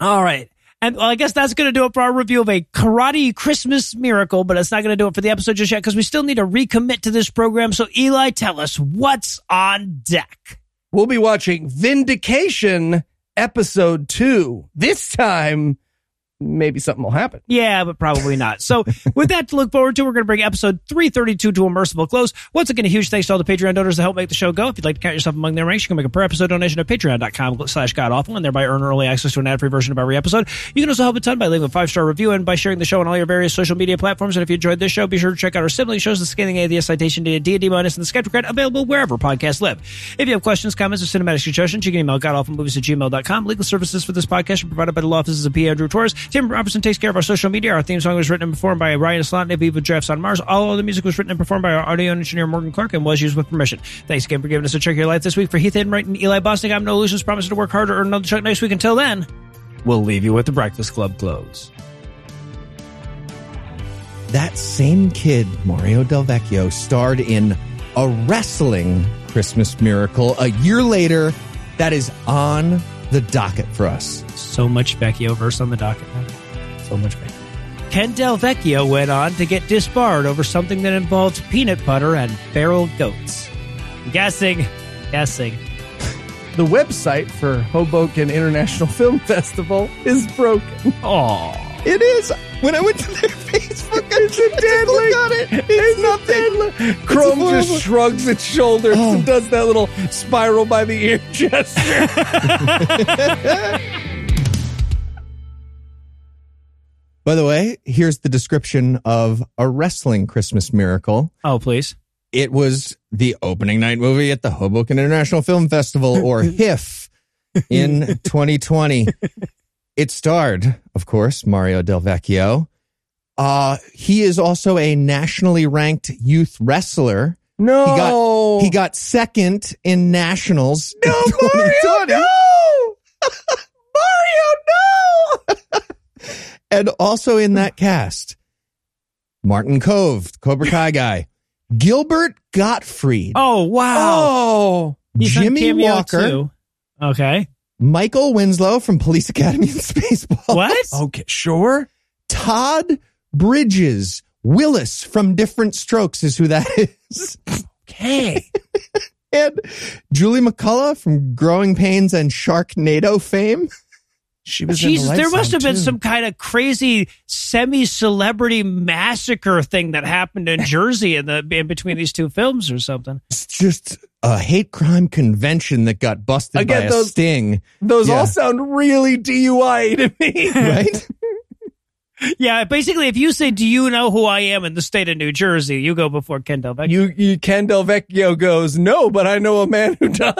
All right. And well, I guess that's going to do it for our review of A Karate Christmas Miracle, but it's not going to do it for the episode just yet because we still need to recommit to this program. So Eli, tell us what's on deck. We'll be watching Vindication Episode two. This time, maybe something will happen. Yeah, but probably not. So with that to look forward to, we're going to bring episode three thirty-two to a merciful close. Once again, a huge thanks to all the Patreon donors that help make the show go. If you'd like to count yourself among their ranks, you can make a per episode donation at patreon.com slash godawful and thereby earn early access to an ad-free version of every episode. You can also help a ton by leaving a five-star review and by sharing the show on all your various social media platforms. And if you enjoyed this show, be sure to check out our sibling shows, The Scathing Atheist, Citation Needed, D and D Minus, and The Skepticrat, available wherever podcasts live. If you have questions, comments, or cinematic suggestions, you can email godawfulmovies at gmail dot com. Legal services for this podcast are provided by the law offices of P. Andrew Torres. Tim Robertson takes care of our social media. Our theme song was written and performed by Ryan Slotnick, Evil Giraffes on Mars. All of the music was written and performed by our audio engineer, Morgan Clarke, and was used with permission. Thanks again for giving us a check of your life this week. For Heath Enright and Eli Bosnick, I'm No Illusions, promising to work harder or earn another check next week. Until then, we'll leave you with the Breakfast Club close. That same kid, Mario Del Vecchio, starred in A Wrestling Christmas Miracle a year later. That is on the docket for us. So much Vecchio verse on the docket. So much Vecchio. Ken Del Vecchio went on to get disbarred over something that involved peanut butter and feral goats. I'm guessing. Guessing. The website for Hoboken International Film Festival is broken. Aw. It is. When I went to their Facebook, I it's a dead look on it. It's, it's nothing. It's Chrome horrible. Just shrugs its shoulders oh. and does that little spiral by the ear gesture. By the way, here's the description of A Wrestling Christmas Miracle. Oh, please. It was the opening night movie at the Hoboken International Film Festival, or H I F, in twenty twenty. It starred, of course, Mario Del Vecchio. Uh, he is also a nationally ranked youth wrestler. No. He got, he got second in nationals. No, in Mario, no! Mario, no! And also in that cast, Martin Kove, Cobra Kai guy, Gilbert Gottfried. Oh, wow. Oh, Jimmy Walker. Too. Okay. Michael Winslow from Police Academy and Spaceballs. What? Okay, sure. Todd Bridges. Willis from Different Strokes is who that is. Okay. And Julie McCullough from Growing Pains and Sharknado fame. She was Jesus, the there must have been too. some kind of crazy semi-celebrity massacre thing that happened in Jersey in the in between these two films or something. It's just a hate crime convention that got busted Again, by those, a sting. Those yeah. all sound really D U I to me, right? Yeah, basically, if you say, "Do you know who I am in the state of New Jersey?" you go before Ken Del Vecchio. You, you Ken Del Vecchio goes, "No, but I know a man who does."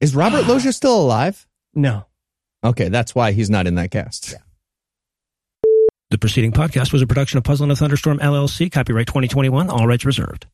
Is Robert Loggia still alive? No. Okay, that's why he's not in that cast. Yeah. The preceding podcast was a production of Puzzle and a Thunderstorm, L L C. Copyright twenty twenty-one. All rights reserved.